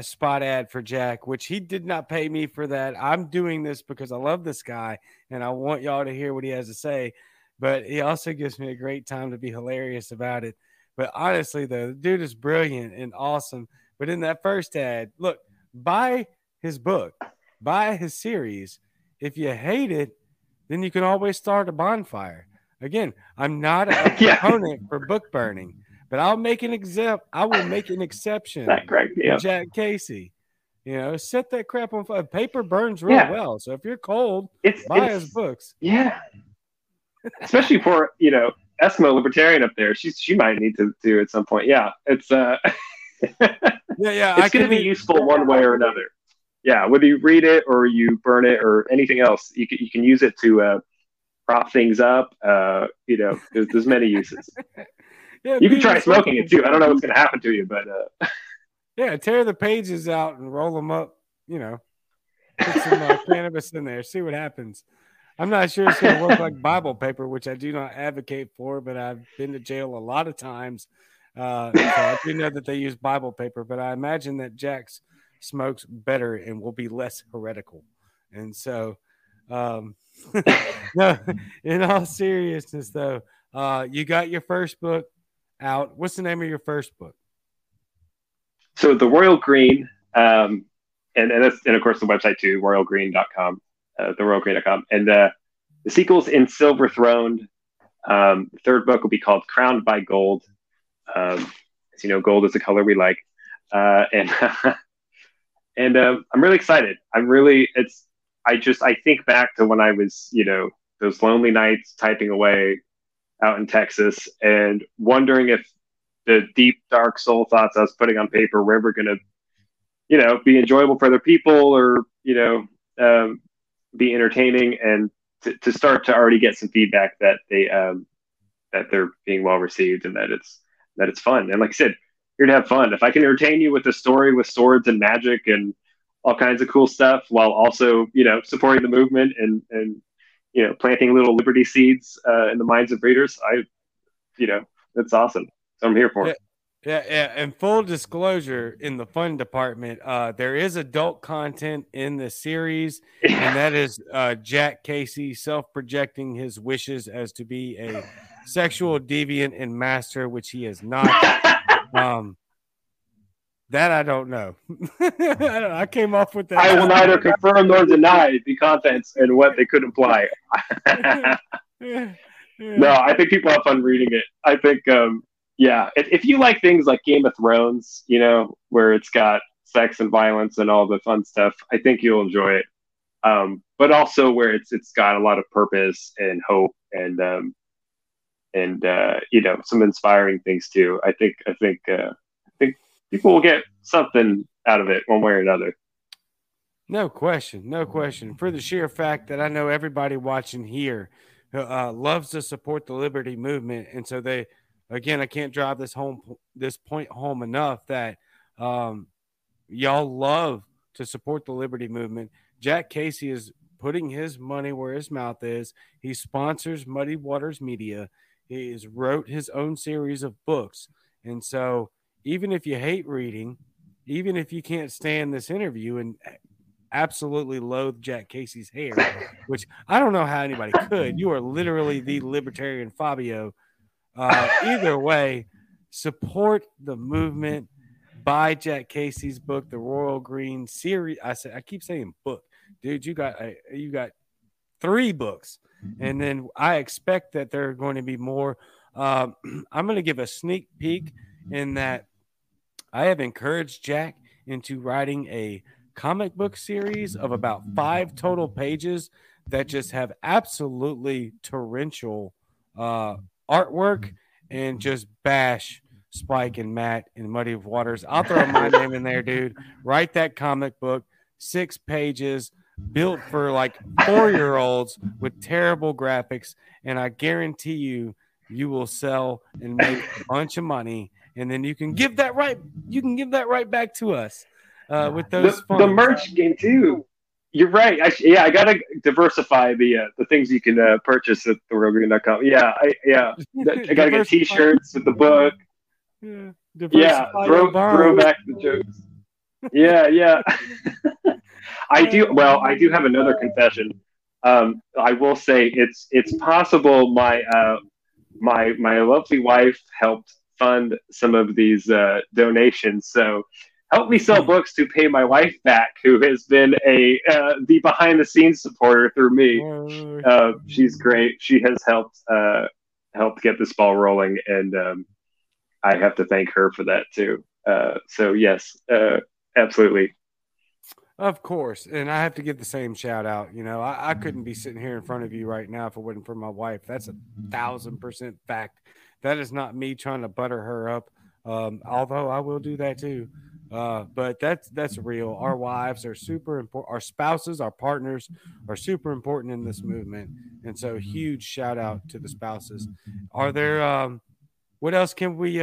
spot ad for Jack, which he did not pay me for that. I'm doing this because I love this guy and I want y'all to hear what he has to say. But he also gives me a great time to be hilarious about it. But honestly, though, the dude is brilliant and awesome. But in that first ad, look, buy his book, buy his series. If you hate it, then you can always start a bonfire. Again, I'm not a proponent for book burning, but I'll make an exception. That's correct, yeah. Jack Casey, set that crap on fire. Paper burns real well, so if you're cold, buy his books. Yeah, especially for Eskimo Libertarian up there. She might need to do at some point. Yeah, it's It's going to be useful one way or another. Yeah, whether you read it or you burn it or anything else, you can use it to prop things up. There's many uses. Yeah, you can try smoking it too. I don't know what's going to happen to you, but tear the pages out and roll them up. Put some cannabis in there, see what happens. I'm not sure it's going to work like Bible paper, which I do not advocate for, but I've been to jail a lot of times. So I do know that they use Bible paper, but I imagine that Jack's smokes better and will be less heretical. And so no, in all seriousness though, you got your first book out. What's the name of your first book? So the Royal Green, and that's, and of course the website too, royalgreen.com, and the sequel's in Silver Throne. The third book will be called Crowned by Gold. As you know, gold is a color we like. And I'm really excited. I think back to when I was, those lonely nights typing away out in Texas and wondering if the deep, dark soul thoughts I was putting on paper were ever going to, be enjoyable for other people or, be entertaining, and to start to already get some feedback that that they're being well received and that it's fun. And like I said, you're gonna have fun. If I can entertain you with a story with swords and magic and all kinds of cool stuff, while also, supporting the movement and planting little liberty seeds in the minds of readers, I, It's awesome. So I'm here for it. Yeah. And full disclosure, in the fun department, there is adult content in the series, and that is Jack Casey self-projecting his wishes as to be a sexual deviant and master, which he is not. That I don't know. I came off with that. I will neither confirm nor deny the contents and what they could imply. No, I think people have fun reading it. I think, yeah, if you like things like Game of Thrones, you know, where it's got sex and violence and all the fun stuff, I think you'll enjoy it. But also where it's got a lot of purpose and hope and you know, some inspiring things too. I think people will get something out of it one way or another. No question. For the sheer fact that I know everybody watching here loves to support the liberty movement, and so they, again, I can't drive this point home enough that y'all love to support the liberty movement. Jack Casey is putting his money where his mouth is. He sponsors Muddy Waters Media. He has wrote his own series of books. And so even if you hate reading, even if you can't stand this interview and absolutely loathe Jack Casey's hair, which I don't know how anybody could. You are literally the libertarian Fabio. Either way, support the movement. Buy Jack Casey's book, The Royal Green series. I keep saying book, dude. You got 3 books, and then I expect that there are going to be more. I'm going to give a sneak peek in that I have encouraged Jack into writing a comic book series of about 5 total pages that just have absolutely torrential artwork and just bash Spike and Matt and Muddy Waters. I'll throw my name in there, dude. Write that comic book, 6 pages, built for like 4-year-olds with terrible graphics, and I guarantee you will sell and make a bunch of money, and then you can give that right. You can give that right back to us with those the merch game too. You're right. I gotta diversify the things you can purchase at royalgreen.com. I gotta get T-shirts with the book. Yeah, throw back the jokes. Yeah. I do. Well, I do have another confession. I will say it's possible my lovely wife helped fund some of these donations. So. Help me sell books to pay my wife back, who has been the behind-the-scenes supporter through me. She's great. She has helped get this ball rolling, and I have to thank her for that too. So yes, absolutely. Of course, and I have to give the same shout out. You know, I couldn't be sitting here in front of you right now if it wasn't for my wife. That's 1,000% fact. That is not me trying to butter her up, although I will do that too. But that's real. Our wives are super important. Our spouses, our partners are super important in this movement. And so huge shout out to the spouses. Are there, what else can we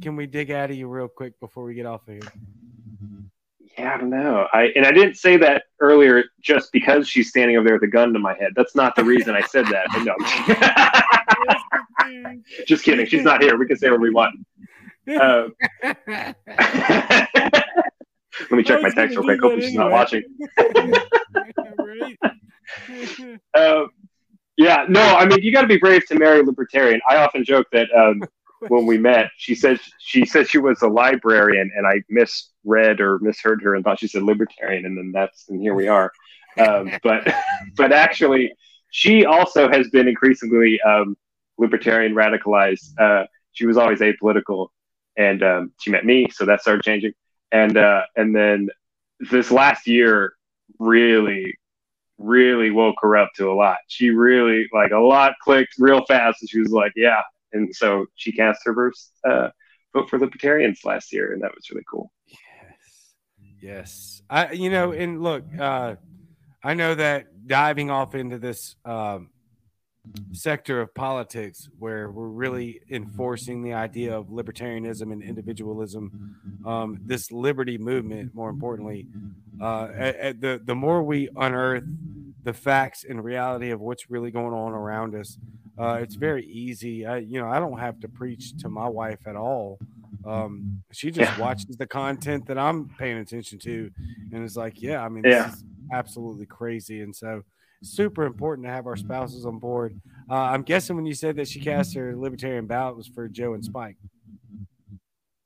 dig out of you real quick before we get off of here? Yeah, I don't know. I didn't say that earlier just because she's standing over there with a gun to my head. That's not the reason I said that. But no. Just kidding. She's not here. We can say what we want. Let me check my text real quick. Hopefully she's not watching. I mean, you got to be brave to marry a libertarian. I often joke that when we met, she said she was a librarian, and I misread or misheard her and thought she said libertarian, and then here we are. But actually, she also has been increasingly libertarian radicalized. She was always apolitical. And she met me, so that started changing. And then this last year really, really woke her up to a lot. She really, a lot clicked real fast, and she was like, yeah. And so she cast her vote for libertarians last year, and that was really cool. Yes. And look, I know that diving off into this sector of politics where we're really enforcing the idea of libertarianism and individualism, this liberty movement, more importantly, the more we unearth the facts and reality of what's really going on around us, It's very easy. I don't have to preach to my wife at all. She just watches the content that I'm paying attention to and is like, this is absolutely crazy. And so super important to have our spouses on board. I'm guessing when you said that she cast her libertarian ballot was for Joe and Spike.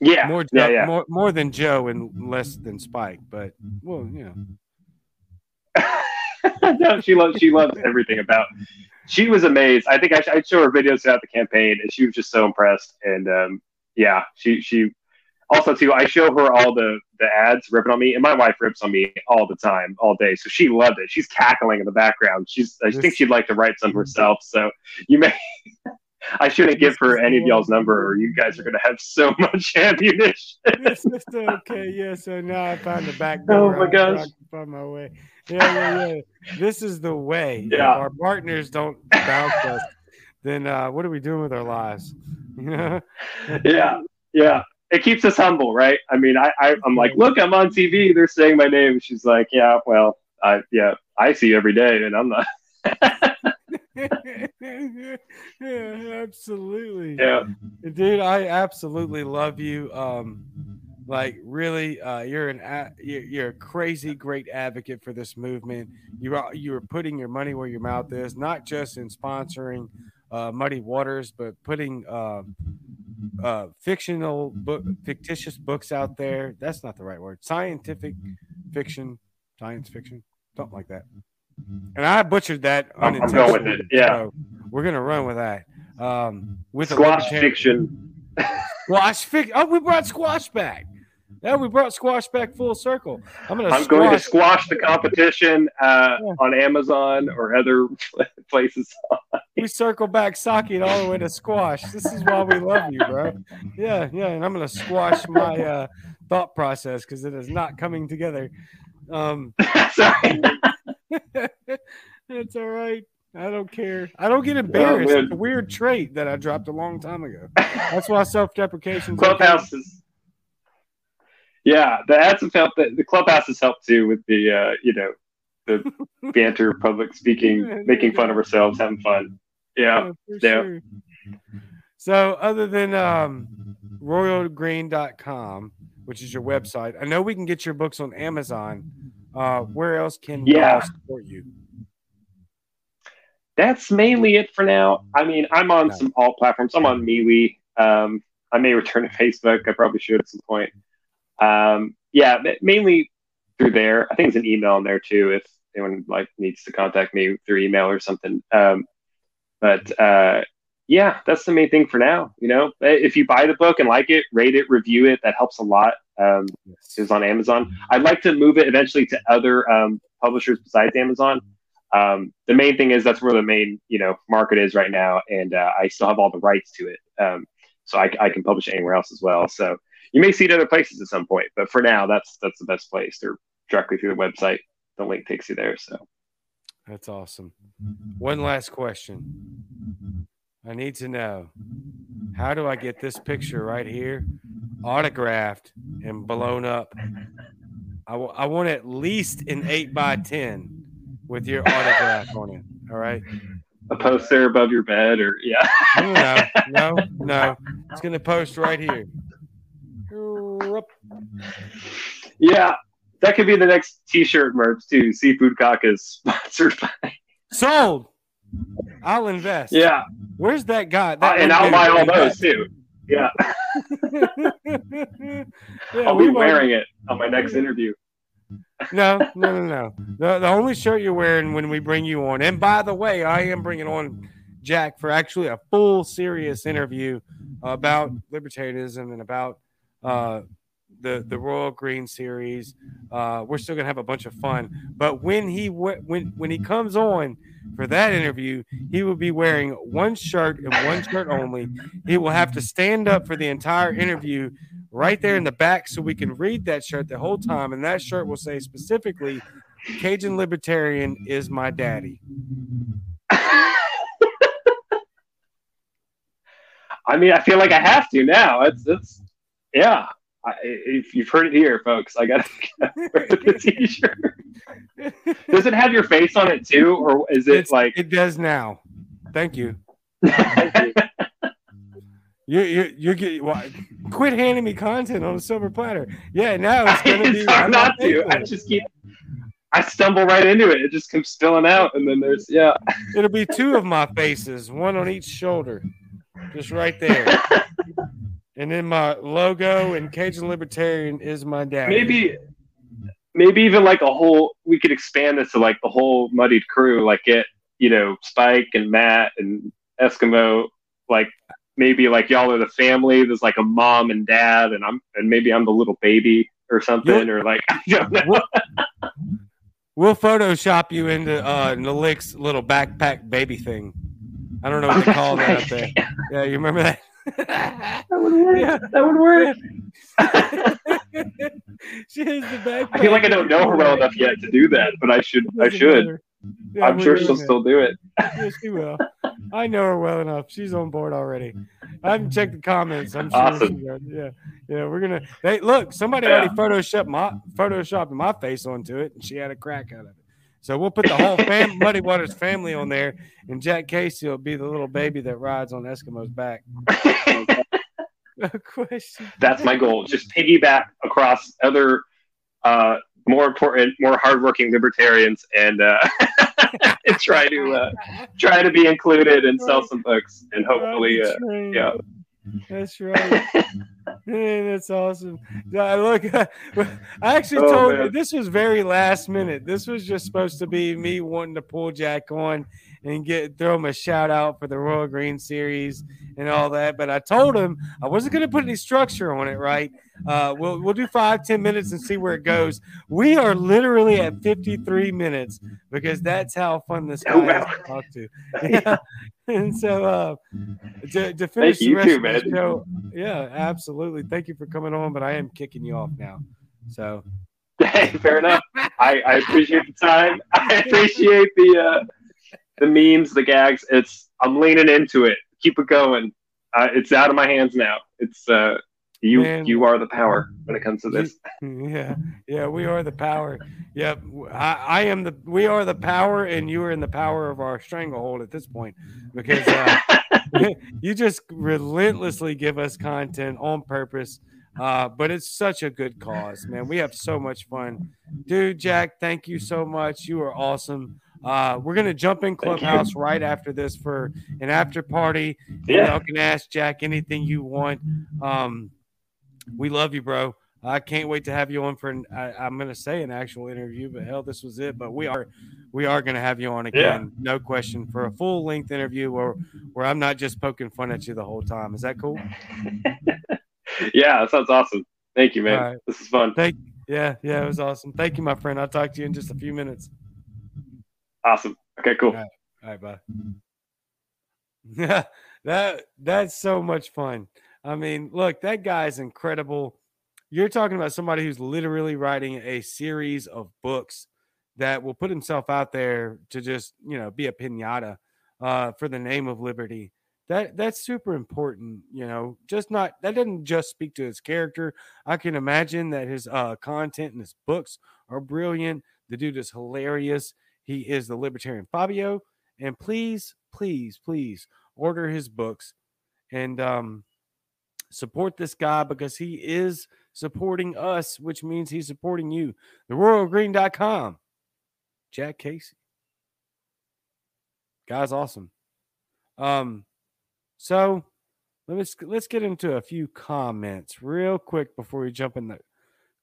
Yeah. More than Joe and less than Spike, but No, she loves everything about. She was amazed. I think I'd show her videos throughout the campaign, and she was just so impressed. And she also too. I show her all the ads ripping on me, and my wife rips on me all the time, all day. So she loved it. She's cackling in the background. I think she'd like to write some herself. So you may. I shouldn't give her any of y'all's number, or you guys are going to have so much ammunition. Okay. Yeah. So now I found the back door. Oh my gosh! I can find my way. Yeah. This is the way. Yeah. If our partners don't bounce us, then what are we doing with our lives? Yeah. It keeps us humble, right? I mean, I'm like, look, I'm on TV. They're saying my name. She's like, I see you every day, and I'm not. Yeah, absolutely. Yeah, dude, I absolutely love you. Really, you're a crazy great advocate for this movement. You are putting your money where your mouth is, not just in sponsoring Muddy Waters, but putting fictitious books out there. That's not the right word. Science fiction, something like that. And I butchered that unintentionally. I'm going with it. Yeah. So we're going to run with that. With squash fiction. Squash fiction. Oh, we brought squash back. Yeah, we brought squash back full circle. I'm going to squash the competition on Amazon or other places. We circle back sake and all the way to squash. This is why we love you, bro. Yeah. And I'm going to squash my thought process because it is not coming together. Sorry. It's all right. I don't care. I don't get embarrassed. It's a weird trait that I dropped a long time ago. That's why self-deprecation. Clubhouses. Yeah, the ads have helped. The clubhouse has helped too with the the banter, public speaking, making fun of ourselves, having fun. Yeah. Sure. So other than royalgreen.com, which is your website, I know we can get your books on Amazon. Where else can y'all support you? That's mainly it for now. I mean, I'm on some alt platforms. I'm on MeWe. I may return to Facebook. I probably should at some point. Mainly through there. I think there's an email on there too if anyone needs to contact me through email or something. That's the main thing for now. If you buy the book and like it, rate it, review it. That helps a lot. Is on Amazon. I'd like to move it eventually to other publishers besides Amazon. The main thing is that's where the main market is right now, and I still have all the rights to it, so I can publish it anywhere else as well. So you may see it other places at some point, but for now, that's the best place. They're directly through the website. The link takes you there. So that's awesome. One last question. I need to know, how do I get this picture right here autographed and blown up? I want at least an 8x10 with your autograph on it. All right, a poster above your bed, or no, it's gonna post right here. Yeah, that could be the next t-shirt merch too. Seafood Caucus sponsored by. Sold. I'll invest. Yeah, where's that guy? And I'll buy all those too. Yeah. I'll be wearing it on my next interview. No. The only shirt you're wearing when we bring you on, and by the way, I am bringing on Jack for actually a full serious interview about libertarianism and about the Royal Green series. We're still gonna have a bunch of fun, but when he comes on for that interview, he will be wearing one shirt and one shirt only. He will have to stand up for the entire interview right there in the back so we can read that shirt the whole time. And that shirt will say specifically, Cajun Libertarian is my daddy. I mean, I feel like I have to now. It's yeah. If you've heard it here, folks, I got to wear the t-shirt. Does it have your face on it too, or is it it does now? Thank you. Thank you. You're well, quit handing me content on a silver platter. Yeah, now it's going to be. I'm not to. I just keep. I stumble right into it. It just comes spilling out, and then there's It'll be two of my faces, one on each shoulder, just right there. And then my logo and Cajun Libertarian is my dad. Maybe even like a whole. We could expand this to like the whole Muddied crew. Like get Spike and Matt and Eskimo. Like maybe like y'all are the family. There's like a mom and dad, and maybe I'm the little baby or something, or like I don't know. We'll Photoshop you into Nalik's little backpack baby thing. I don't know what to call that up there. Yeah, you remember that? That would work. Yeah. That would work. She has the backpack. I feel like I don't know her well enough yet to do that, but I should. Yeah, I'm sure she'll still do it. Yeah, she will. I know her well enough. She's on board already. I haven't checked the comments. I'm sure. Awesome. Yeah. We're gonna. Hey, look! Somebody already photoshopped my face onto it, and she had a crack out of it. So we'll put the whole Muddy Waters family on there, and Jack Casey will be the little baby that rides on Eskimo's back. No question. That's my goal. Just piggyback across other. More important, more hardworking libertarians, and try to be included and sell some books, and hopefully, That's right. Man, that's awesome. Look, I actually told you this was very last minute. This was just supposed to be me wanting to pull Jack on and throw him a shout out for the Royal Green series and all that. But I told him I wasn't going to put any structure on it. Right? We'll do 5-10 minutes and see where it goes. We are literally at 53 minutes because that's how fun this guy is to talk to. Yeah. And so to finish the rest of the show, absolutely. Thank you for coming on, but I am kicking you off now. So, hey, fair enough. I appreciate the time. I appreciate the memes, the gags. I'm leaning into it. Keep it going. It's out of my hands now. It's you are the power when it comes to this. Yeah, we are the power. Yep, I am the. We are the power, and you are in the power of our stranglehold at this point, because you just relentlessly give us content on purpose. But it's such a good cause, man. We have so much fun, dude. Jack, thank you so much. You are awesome. We're going to jump in Clubhouse right after this for an after party. Yeah. You can ask Jack anything you want. We love you, bro. I can't wait to have you on for I'm going to say an actual interview, but hell, this was it. But we are going to have you on again. Yeah. No question, for a full length interview where I'm not just poking fun at you the whole time. Is that cool? Yeah, that sounds awesome. Thank you, man. Right. This is fun. Yeah, it was awesome. Thank you, my friend. I'll talk to you in just a few minutes. Awesome. Okay, cool. All right, bye. Yeah, that's so much fun. I mean, look, that guy's incredible. You're talking about somebody who's literally writing a series of books that will put himself out there to just, be a pinata for the name of liberty. That's super important, that doesn't just speak to his character. I can imagine that his content and his books are brilliant. The dude is hilarious. He is the libertarian Fabio, and please, please, please order his books and support this guy, because he is supporting us, which means he's supporting you. The royalgreen.com. Jack Casey. Guy's awesome. So let's get into a few comments real quick before we jump in the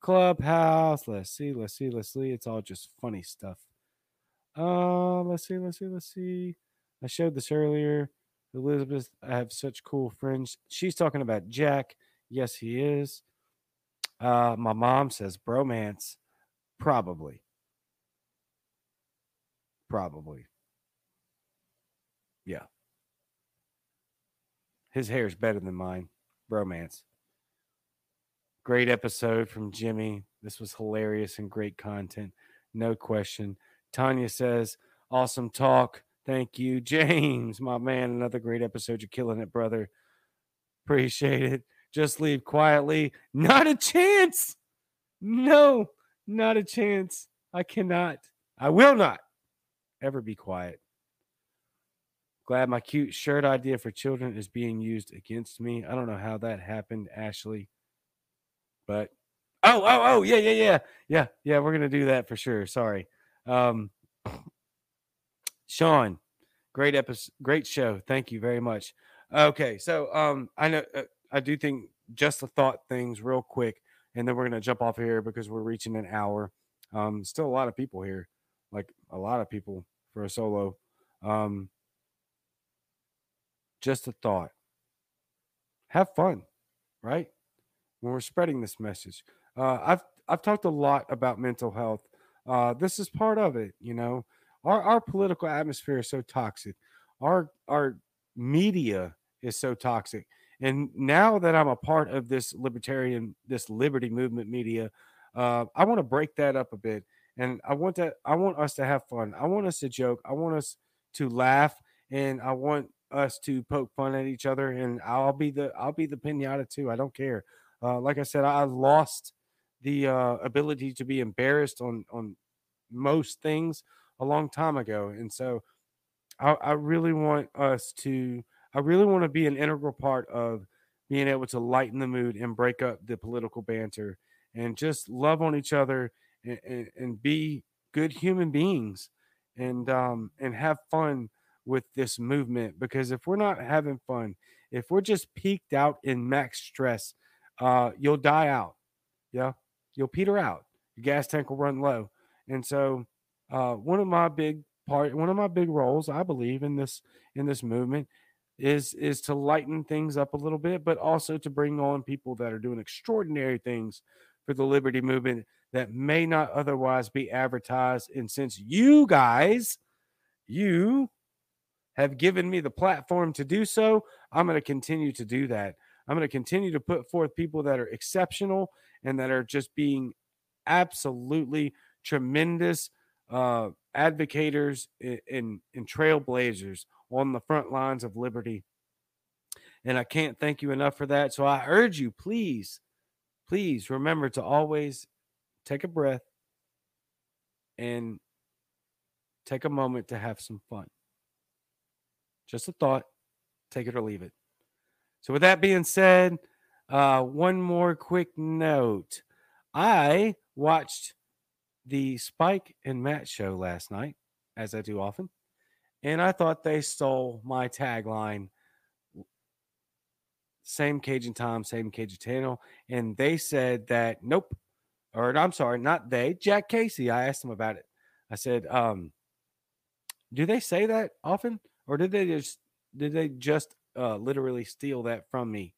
Clubhouse. Let's see. It's all just funny stuff. Let's see. I showed this earlier. Elizabeth, I have such cool friends. She's talking about Jack. Yes, he is. My mom says bromance. Probably. Yeah. His hair is better than mine. Bromance. Great episode from Jimmy. This was hilarious and great content. No question. Tanya says, awesome talk. Thank you, James, my man. Another great episode. You're killing it, brother. Appreciate it. Just leave quietly. Not a chance. No, not a chance. I will not ever be quiet. Glad my cute shirt idea for children is being used against me. I don't know how that happened, Ashley. But yeah. We're gonna do that for sure. Sorry, Sean. Great episode, great show. Thank you very much. Okay, so I know I do think just the thought things real quick, and then we're gonna jump off here because we're reaching an hour. Still a lot of people here, like a lot of people for a solo. Just a thought. Have fun, right? When we're spreading this message. I've talked a lot about mental health. This is part of it, you know. Our political atmosphere is so toxic. Our media is so toxic. And now that I'm a part of this libertarian, this liberty movement media, I want to break that up a bit. And I want us to have fun. I want us to joke. I want us to laugh. And I want us to poke fun at each other. And I'll be the piñata too. I don't care. Like I said, I lost the ability to be embarrassed on most things a long time ago. And so I really want to be an integral part of being able to lighten the mood and break up the political banter and just love on each other and be good human beings and have fun with this movement. Because if we're not having fun, if we're just peaked out in max stress, you'll die out. Yeah. You'll peter out. Your gas tank will run low. And so, one of my big roles, I believe, in this movement is to lighten things up a little bit, but also to bring on people that are doing extraordinary things for the liberty movement that may not otherwise be advertised. And since you guys, you have given me the platform to do so, I'm going to continue to do that. I'm going to continue to put forth people that are exceptional and that are just being absolutely tremendous advocators and trailblazers on the front lines of liberty. And I can't thank you enough for that. So I urge you, please remember to always take a breath and take a moment to have some fun. Just a thought. Take it or leave it. So with that being said, one more quick note. I watched the Spike and Matt show last night, as I do often, and I thought they stole my tagline, same Cajun time, same Cajun channel, and they said that, nope, or I'm sorry, not they, Jack Casey, I asked him about it. I said, do they say that often, or did they just literally steal that from me?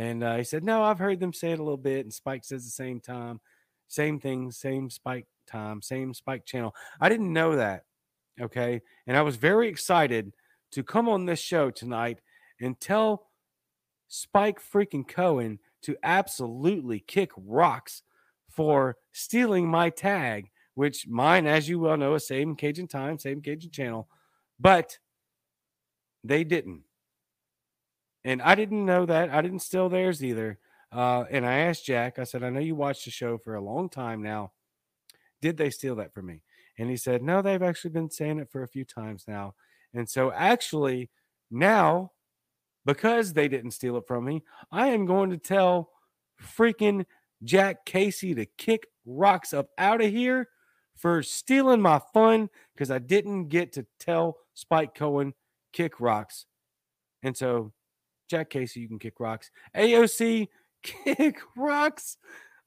And he said, no, I've heard them say it a little bit. And Spike says the same time, same thing, same Spike time, same Spike channel. I didn't know that. Okay. And I was very excited to come on this show tonight and tell Spike freaking Cohen to absolutely kick rocks for stealing my tag, which mine, as you well know, is same Cajun time, same Cajun channel, but they didn't. And I didn't know that. I didn't steal theirs either. And I asked Jack, I said, I know you watched the show for a long time now. Did they steal that from me? And he said, no, they've actually been saying it for a few times now. And so actually now, because they didn't steal it from me, I am going to tell freaking Jack Casey to kick rocks up out of here for stealing my fun because I didn't get to tell Spike Cohen kick rocks. And so Jack Casey, you can kick rocks. AOC, kick rocks.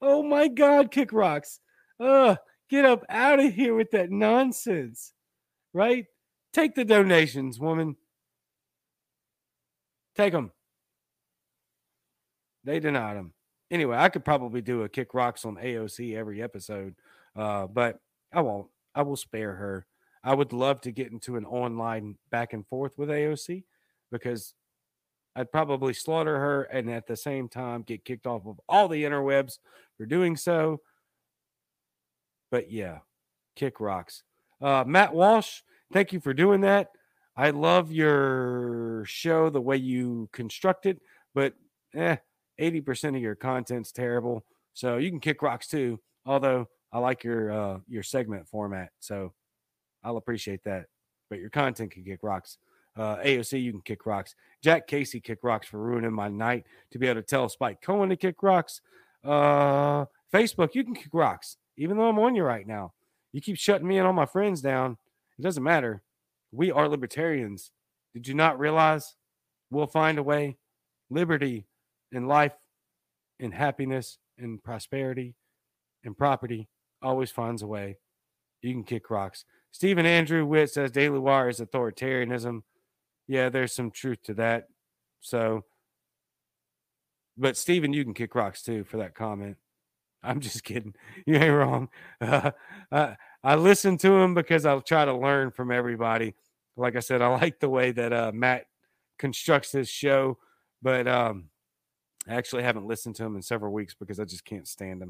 Oh, my God, kick rocks. Get up out of here with that nonsense, right? Take the donations, woman. Take them. They denied them. Anyway, I could probably do a kick rocks on AOC every episode, but I won't. I will spare her. I would love to get into an online back and forth with AOC because I'd probably slaughter her and at the same time get kicked off of all the interwebs for doing so. But yeah, kick rocks. Matt Walsh, thank you for doing that. I love your show, the way you construct it, but 80% of your content's terrible. So you can kick rocks too. Although I like your segment format. So I'll appreciate that, but your content can kick rocks. AOC, you can kick rocks. Jack Casey, kick rocks for ruining my night to be able to tell Spike Cohen to kick rocks. Facebook, you can kick rocks, even though I'm on you right now. You keep shutting me and all my friends down. It doesn't matter. We are libertarians. Did you not realize we'll find a way? Liberty and life and happiness and prosperity and property always finds a way. You can kick rocks. Stephen Andrew Witt says Daily Wire is authoritarianism. Yeah, there's some truth to that. So, but Stephen, you can kick rocks too for that comment. I'm just kidding. You ain't wrong. I listen to him because I'll try to learn from everybody. Like I said, I like the way that Matt constructs his show, but I actually haven't listened to him in several weeks because I just can't stand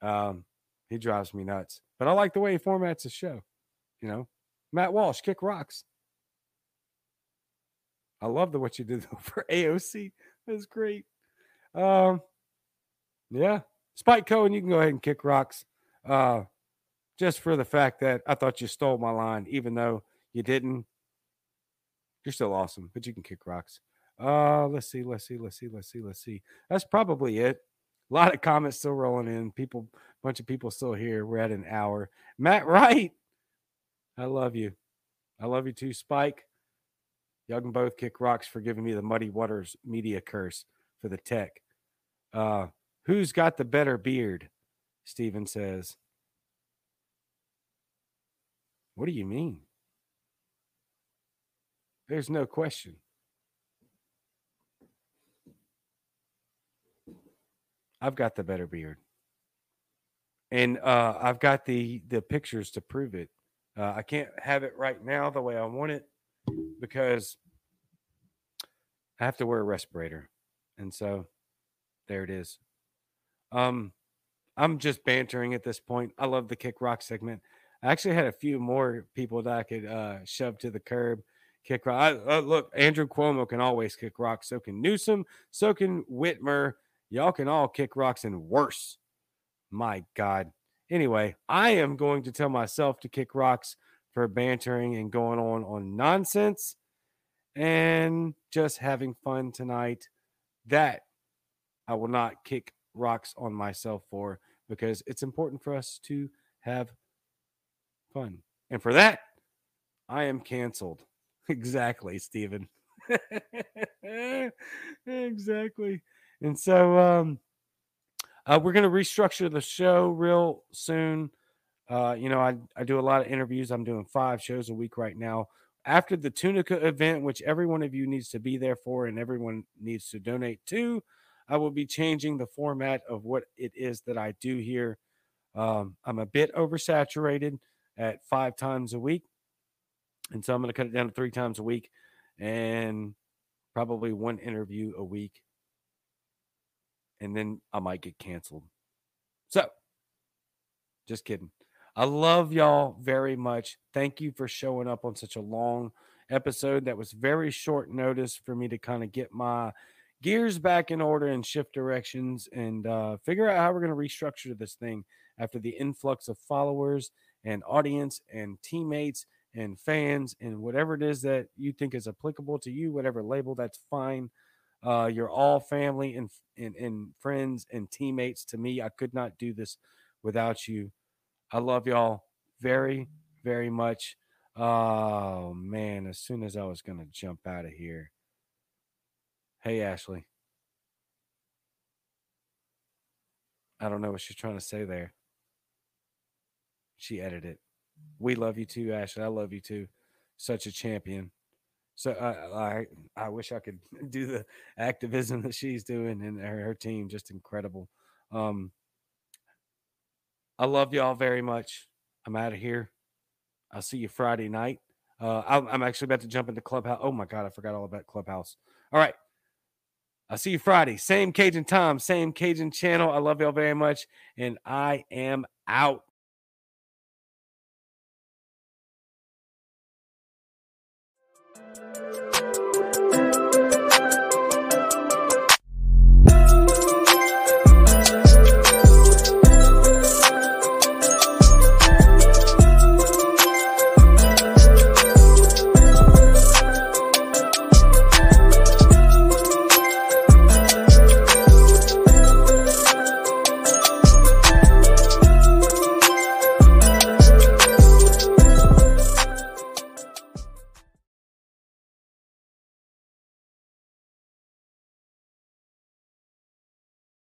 him. He drives me nuts. But I like the way he formats his show. You know, Matt Walsh, kick rocks. I love the what you did for AOC. That was great. Yeah. Spike Cohen, you can go ahead and kick rocks. Just for the fact that I thought you stole my line, even though you didn't. You're still awesome, but you can kick rocks. Let's see. That's probably it. A lot of comments still rolling in. People, a bunch of people still here. We're at an hour. Matt Wright, I love you. I love you too, Spike. Y'all can both kick rocks for giving me the Muddy Waters media curse for the tech. Who's got the better beard? Steven says. What do you mean? There's no question. I've got the better beard. And I've got the pictures to prove it. I can't have it right now the way I want it because I have to wear a respirator. And so there it is. I'm just bantering at this point. I love the kick rock segment. I actually had a few more people that I could shove to the curb. Kick rock. Look, Andrew Cuomo can always kick rock. So can Newsom. So can Whitmer. Y'all can all kick rocks and worse. My God. Anyway, I am going to tell myself to kick rocks for bantering and going on nonsense and just having fun tonight. That I will not kick rocks on myself for because it's important for us to have fun. And for that, I am canceled. Exactly, Stephen. Exactly. And so we're going to restructure the show real soon. You know, I do a lot of interviews. I'm doing 5 shows a week right now. After the Tunica event, which every one of you needs to be there for and everyone needs to donate to, I will be changing the format of what it is that I do here. I'm a bit oversaturated at 5 times a week. And so I'm going to cut it down to 3 times a week and probably 1 interview a week. And then I might get canceled. So, just kidding. I love y'all very much. Thank you for showing up on such a long episode. That was very short notice for me to kind of get my gears back in order and shift directions and figure out how we're going to restructure this thing after the influx of followers and audience and teammates and fans and whatever it is that you think is applicable to you, whatever label, that's fine. You're all family and friends and teammates to me. I could not do this without you. I love y'all very, very much. Oh, man, as soon as I was going to jump out of here. Hey, Ashley. I don't know what she's trying to say there. She edited it. We love you too, Ashley. I love you too. Such a champion. So I wish I could do the activism that she's doing and her team. Just incredible. I love y'all very much. I'm out of here. I'll see you Friday night. I'm actually about to jump into Clubhouse. Oh, my God. I forgot all about Clubhouse. All right. I'll see you Friday. Same Cajun time, same Cajun channel. I love y'all very much. And I am out.